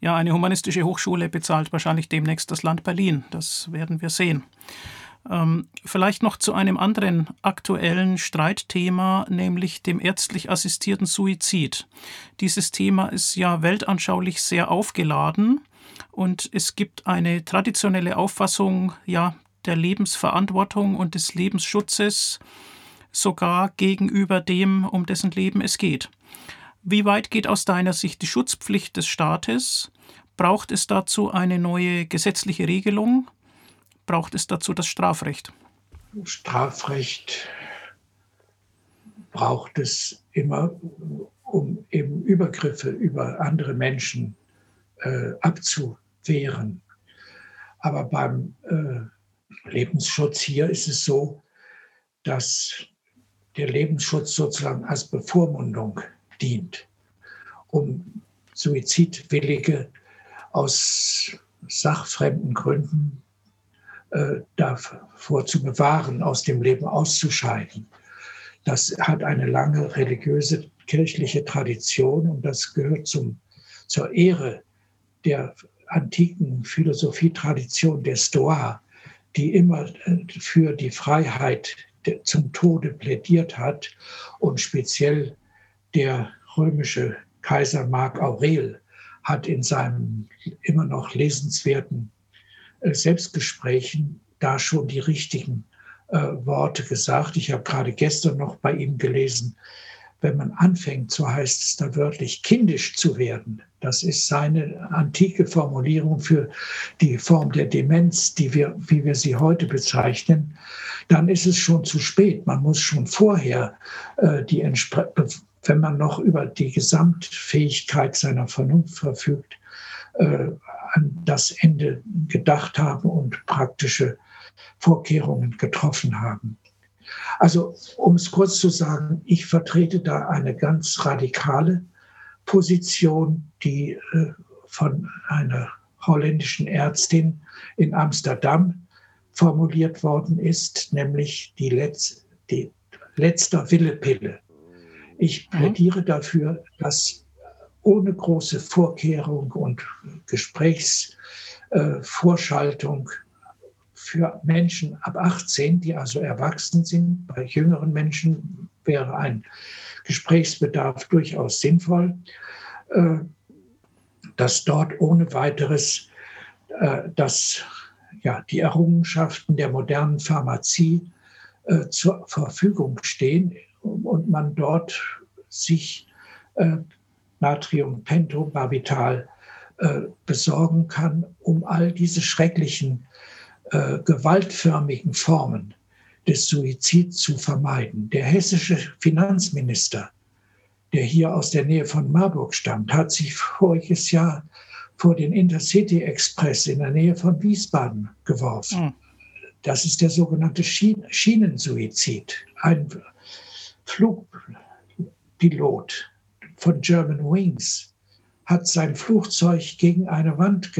Ja, eine humanistische Hochschule bezahlt wahrscheinlich demnächst das Land Berlin. Das werden wir sehen. Ähm, vielleicht noch zu einem anderen aktuellen Streitthema, nämlich dem ärztlich assistierten Suizid. Dieses Thema ist ja weltanschaulich sehr aufgeladen und es gibt eine traditionelle Auffassung ja, der Lebensverantwortung und des Lebensschutzes sogar gegenüber dem, um dessen Leben es geht. Wie weit geht aus deiner Sicht die Schutzpflicht des Staates? Braucht es dazu eine neue gesetzliche Regelung? Braucht es dazu das Strafrecht? Strafrecht braucht es immer, um eben Übergriffe über andere Menschen äh, abzuwehren. Aber beim äh, Lebensschutz hier ist es so, dass der Lebensschutz sozusagen als Bevormundung dient, um Suizidwillige aus sachfremden Gründen äh, davor zu bewahren, aus dem Leben auszuscheiden. Das hat eine lange religiöse, kirchliche Tradition und das gehört zum, zur Ehre der antiken Philosophietradition der Stoa, die immer für die Freiheit de, zum Tode plädiert hat und speziell der römische Kaiser Mark Aurel hat in seinen immer noch lesenswerten Selbstgesprächen da schon die richtigen äh, Worte gesagt. Ich habe gerade gestern noch bei ihm gelesen, wenn man anfängt, so heißt es dann wörtlich, kindisch zu werden. Das ist seine antike Formulierung für die Form der Demenz, die wir, wie wir sie heute bezeichnen. Dann ist es schon zu spät. Man muss schon vorher äh, die entsprechende, wenn man noch über die Gesamtfähigkeit seiner Vernunft verfügt, äh, an das Ende gedacht haben und praktische Vorkehrungen getroffen haben. Also, um es kurz zu sagen, ich vertrete da eine ganz radikale Position, die äh, von einer holländischen Ärztin in Amsterdam formuliert worden ist, nämlich die, Letz-, die letzter Wille-Pille. Ich plädiere dafür, dass ohne große Vorkehrung und Gesprächsvorschaltung für Menschen ab achtzehn, die also erwachsen sind, bei jüngeren Menschen wäre ein Gesprächsbedarf durchaus sinnvoll, dass dort ohne weiteres dass, ja, die Errungenschaften der modernen Pharmazie zur Verfügung stehen, und man dort sich äh, Natriumpentobarbital äh, besorgen kann, um all diese schrecklichen, äh, gewaltförmigen Formen des Suizids zu vermeiden. Der hessische Finanzminister, der hier aus der Nähe von Marburg stammt, hat sich voriges Jahr vor den Intercity-Express in der Nähe von Wiesbaden geworfen. Mhm. Das ist der sogenannte Schien- Schienensuizid. Ein Flugpilot von German Wings hat sein Flugzeug gegen eine Wand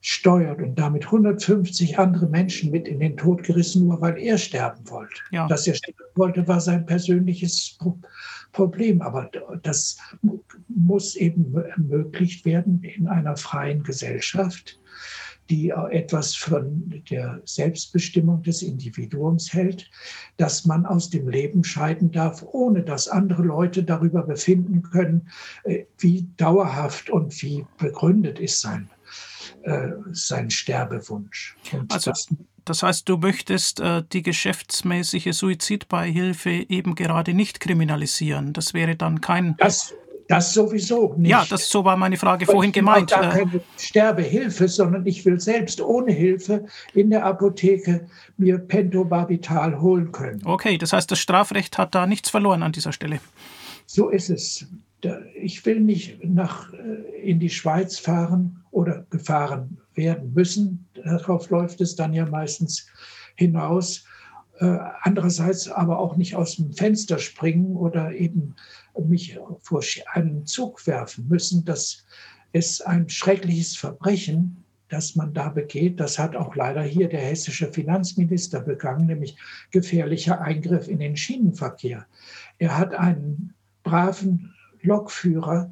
gesteuert und damit hundertfünfzig andere Menschen mit in den Tod gerissen, nur weil er sterben wollte. Ja. Dass er sterben wollte, war sein persönliches Problem. Aber das muss eben ermöglicht werden in einer freien Gesellschaft, die etwas von der Selbstbestimmung des Individuums hält, dass man aus dem Leben scheiden darf, ohne dass andere Leute darüber befinden können, wie dauerhaft und wie begründet ist sein, äh, sein Sterbewunsch. Und also, das, das heißt, du möchtest äh, die geschäftsmäßige Suizidbeihilfe eben gerade nicht kriminalisieren. Das wäre dann kein... Das, Das sowieso nicht. Ja, das so war meine Frage vorhin gemeint. Ich will gar keine Sterbehilfe, sondern ich will selbst ohne Hilfe in der Apotheke mir Pentobarbital holen können. Okay, das heißt, das Strafrecht hat da nichts verloren an dieser Stelle. So ist es. Ich will nicht nach, in die Schweiz fahren oder gefahren werden müssen. Darauf läuft es dann ja meistens hinaus. Andererseits aber auch nicht aus dem Fenster springen oder eben mich vor einen Zug werfen müssen. Das ist ein schreckliches Verbrechen, das man da begeht. Das hat auch leider hier der hessische Finanzminister begangen, nämlich gefährlicher Eingriff in den Schienenverkehr. Er hat einen braven Lokführer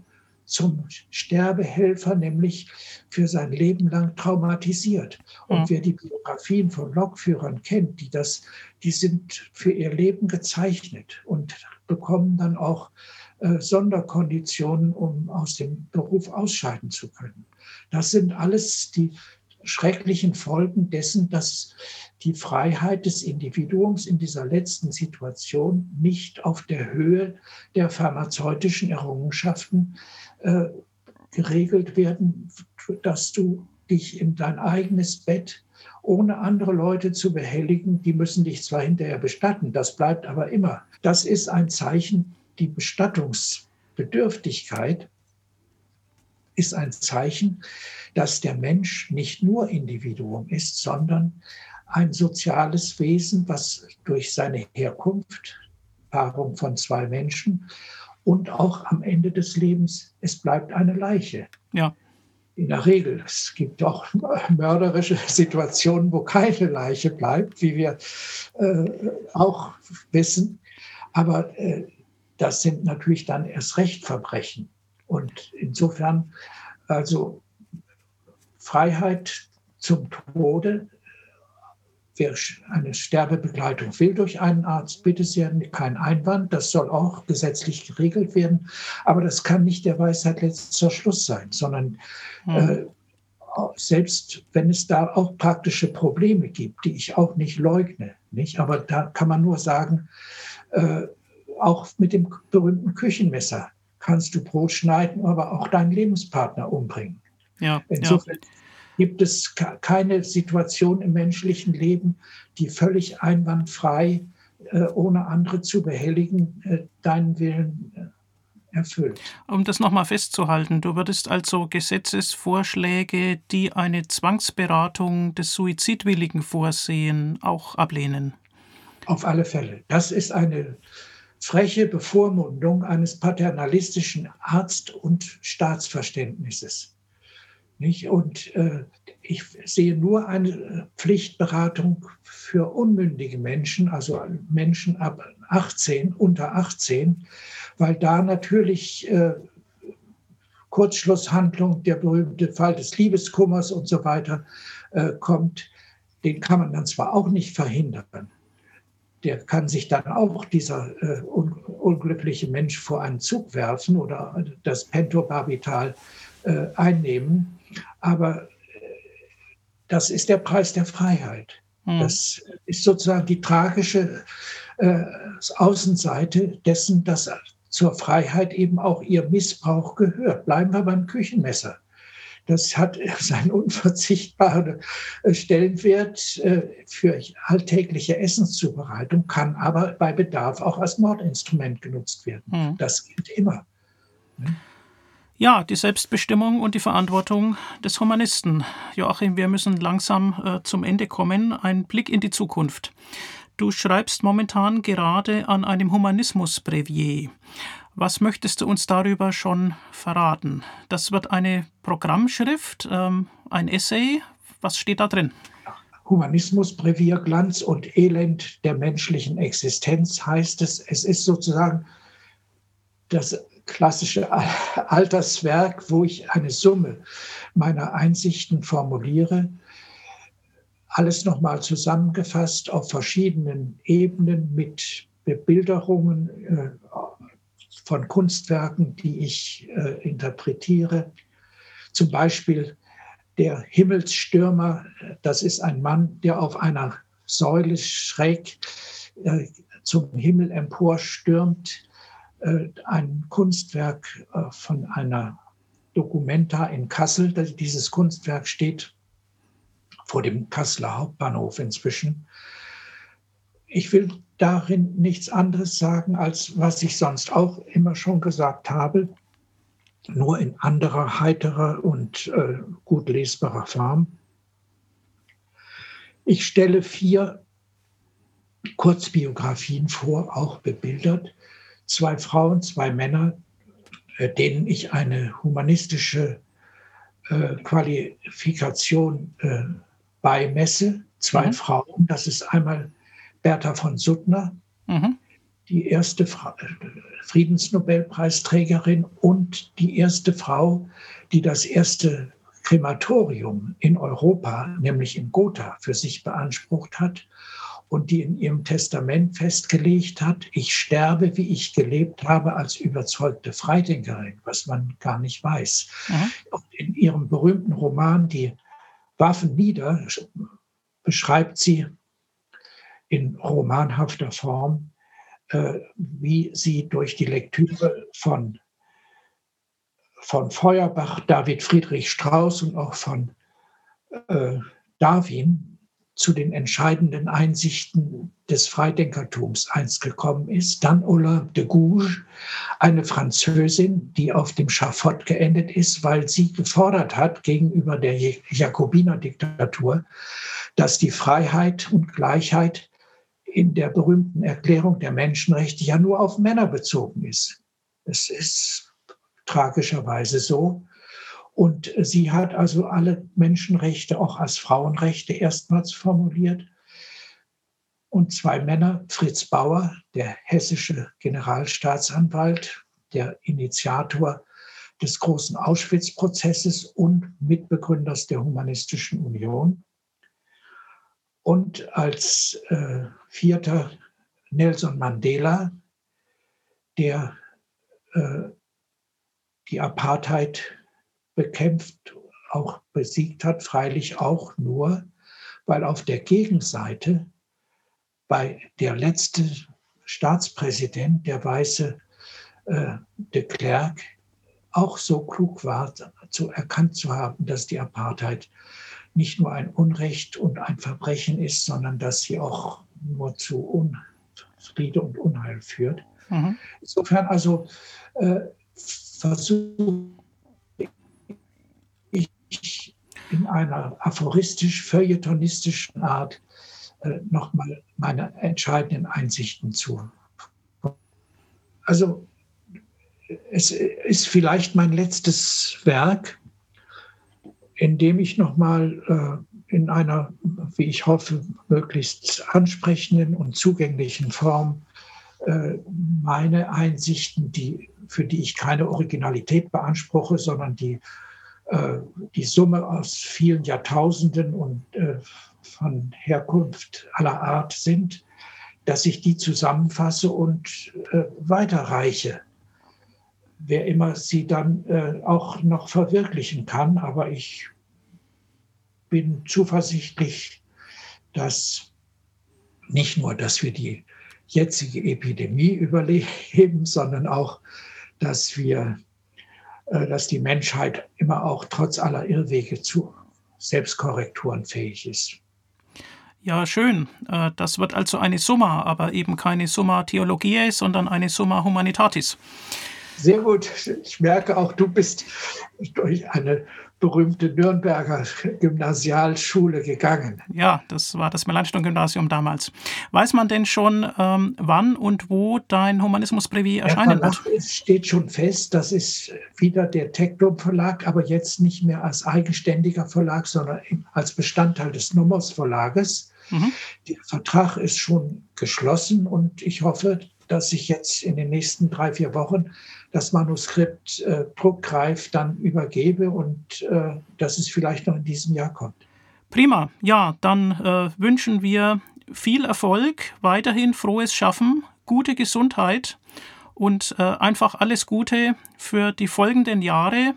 zum Sterbehelfer, nämlich für sein Leben lang traumatisiert. Und mhm. wer die Biografien von Lokführern kennt, die, das, die sind für ihr Leben gezeichnet und bekommen dann auch äh, Sonderkonditionen, um aus dem Beruf ausscheiden zu können. Das sind alles die schrecklichen Folgen dessen, dass die Freiheit des Individuums in dieser letzten Situation nicht auf der Höhe der pharmazeutischen Errungenschaften äh, geregelt werden, dass du dich in dein eigenes Bett, ohne andere Leute zu behelligen, die müssen dich zwar hinterher bestatten, das bleibt aber immer. Das ist ein Zeichen, die Bestattungsbedürftigkeit ist ein Zeichen, dass der Mensch nicht nur Individuum ist, sondern ein soziales Wesen, was durch seine Herkunft, Paarung von zwei Menschen und auch am Ende des Lebens, es bleibt eine Leiche. Ja. In der Regel, es gibt auch mörderische Situationen, wo keine Leiche bleibt, wie wir äh, auch wissen. Aber äh, das sind natürlich dann erst recht Verbrechen. Und insofern, also Freiheit zum Tode, wer eine Sterbebegleitung will durch einen Arzt, bitte sehr, kein Einwand, das soll auch gesetzlich geregelt werden, aber das kann nicht der Weisheit letzter Schluss sein, sondern mhm. äh, selbst wenn es da auch praktische Probleme gibt, die ich auch nicht leugne, nicht? Aber da kann man nur sagen, äh, auch mit dem berühmten Küchenmesser kannst du Brot schneiden, aber auch deinen Lebenspartner umbringen. Ja, Insofern ja. gibt es keine Situation im menschlichen Leben, die völlig einwandfrei, ohne andere zu behelligen, deinen Willen erfüllt. Um das nochmal festzuhalten, du würdest also Gesetzesvorschläge, die eine Zwangsberatung des Suizidwilligen vorsehen, auch ablehnen? Auf alle Fälle. Das ist eine freche Bevormundung eines paternalistischen Arzt- und Staatsverständnisses. Nicht? Und äh, ich sehe nur eine Pflichtberatung für unmündige Menschen, also Menschen ab achtzehn, unter achtzehn, weil da natürlich äh, Kurzschlusshandlung, der berühmte Fall des Liebeskummers und so weiter äh, kommt. Den kann man dann zwar auch nicht verhindern, der kann sich dann auch, dieser äh, un- unglückliche Mensch, vor einen Zug werfen oder das Pentobarbital äh, einnehmen. Aber äh, das ist der Preis der Freiheit. Hm. Das ist sozusagen die tragische äh, Außenseite dessen, dass zur Freiheit eben auch ihr Missbrauch gehört. Bleiben wir beim Küchenmesser. Das hat seinen unverzichtbaren Stellenwert für alltägliche Essenszubereitung, kann aber bei Bedarf auch als Mordinstrument genutzt werden. Hm. Das gilt immer. Hm? Ja, die Selbstbestimmung und die Verantwortung des Humanisten. Joachim, wir müssen langsam äh, zum Ende kommen. Ein Blick in die Zukunft. Du schreibst momentan gerade an einem Humanismus-Brevier. Was möchtest du uns darüber schon verraten? Das wird eine Programmschrift, ähm, ein Essay. Was steht da drin? Humanismus, Brevier, Glanz und Elend der menschlichen Existenz heißt es. Es ist sozusagen das klassische Alterswerk, wo ich eine Summe meiner Einsichten formuliere. Alles nochmal zusammengefasst auf verschiedenen Ebenen mit Bebilderungen, äh, von Kunstwerken, die ich äh, interpretiere. Zum Beispiel der Himmelsstürmer, das ist ein Mann, der auf einer Säule schräg äh, zum Himmel emporstürmt. Äh, ein Kunstwerk äh, von einer Documenta in Kassel. Dieses Kunstwerk steht vor dem Kasseler Hauptbahnhof inzwischen. Ich will darin nichts anderes sagen, als was ich sonst auch immer schon gesagt habe, nur in anderer, heiterer und äh, gut lesbarer Form. Ich stelle vier Kurzbiografien vor, auch bebildert. Zwei Frauen, zwei Männer, äh, denen ich eine humanistische äh, Qualifikation äh, beimesse. Zwei mhm. Frauen, das ist einmal Bertha von Suttner, mhm. die erste Fra- Friedensnobelpreisträgerin und die erste Frau, die das erste Krematorium in Europa, nämlich in Gotha, für sich beansprucht hat und die in ihrem Testament festgelegt hat, ich sterbe, wie ich gelebt habe, als überzeugte Freidenkerin, was man gar nicht weiß. Ja. Und in ihrem berühmten Roman Die Waffen nieder beschreibt sie in romanhafter Form, äh, wie sie durch die Lektüre von von Feuerbach, David Friedrich Strauss und auch von äh, Darwin zu den entscheidenden Einsichten des Freidenkertums einst gekommen ist. Dann Olympe de Gouges, eine Französin, die auf dem Schafott geendet ist, weil sie gefordert hat gegenüber der Jakobinerdiktatur, dass die Freiheit und Gleichheit in der berühmten Erklärung der Menschenrechte ja nur auf Männer bezogen ist. Es ist tragischerweise so. Und sie hat also alle Menschenrechte auch als Frauenrechte erstmals formuliert. Und zwei Männer, Fritz Bauer, der hessische Generalstaatsanwalt, der Initiator des großen Auschwitz-Prozesses und Mitbegründers der Humanistischen Union. Und als äh, vierter Nelson Mandela, der äh, die Apartheid bekämpft, auch besiegt hat, freilich auch nur, weil auf der Gegenseite bei der letzte Staatspräsident, der weiße äh, de Klerk, auch so klug war, zu, erkannt zu haben, dass die Apartheid nicht nur ein Unrecht und ein Verbrechen ist, sondern dass sie auch nur zu Friede und Unheil führt. Mhm. Insofern also äh, versuche ich in einer aphoristisch-feuilletonistischen Art äh, nochmal meine entscheidenden Einsichten zu. Also es ist vielleicht mein letztes Werk, in dem ich nochmal äh, in einer, wie ich hoffe, möglichst ansprechenden und zugänglichen Form äh, meine Einsichten, die, für die ich keine Originalität beanspruche, sondern die die Summe aus vielen Jahrtausenden und äh, von Herkunft aller Art sind, dass ich die zusammenfasse und äh, weiterreiche. Wer immer sie dann äh, auch noch verwirklichen kann, aber ich bin zuversichtlich, dass nicht nur, dass wir die jetzige Epidemie überleben, sondern auch, dass wir dass die Menschheit immer auch trotz aller Irrwege zu Selbstkorrekturen fähig ist. Ja, schön. Das wird also eine Summa, aber eben keine Summa Theologiae, sondern eine Summa Humanitatis. Sehr gut. Ich merke auch, du bist durch eine berühmte Nürnberger Gymnasialschule gegangen. Ja, das war das Melanchthon-Gymnasium damals. Weiß man denn schon, ähm, wann und wo dein Humanismus-Brevi erscheinen wird? Es steht schon fest, das ist wieder der Tektum-Verlag, aber jetzt nicht mehr als eigenständiger Verlag, sondern als Bestandteil des Nomos-Verlages. Mhm. Der Vertrag ist schon geschlossen und ich hoffe, dass ich jetzt in den nächsten drei, vier Wochen das Manuskript äh, druckreif dann übergebe und äh, dass es vielleicht noch in diesem Jahr kommt. Prima. Ja, dann äh, wünschen wir viel Erfolg, weiterhin frohes Schaffen, gute Gesundheit und äh, einfach alles Gute für die folgenden Jahre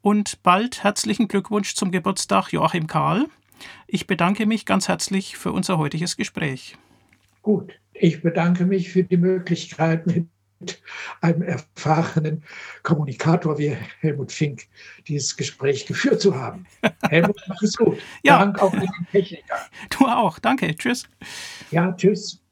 und bald herzlichen Glückwunsch zum Geburtstag Joachim Kahl. Ich bedanke mich ganz herzlich für unser heutiges Gespräch. Gut. Ich bedanke mich für die Möglichkeit, mit einem erfahrenen Kommunikator wie Helmut Fink dieses Gespräch geführt zu haben. Helmut, mach es gut. Ja. Dank auch an den Techniker. Du auch. Danke. Tschüss. Ja, tschüss.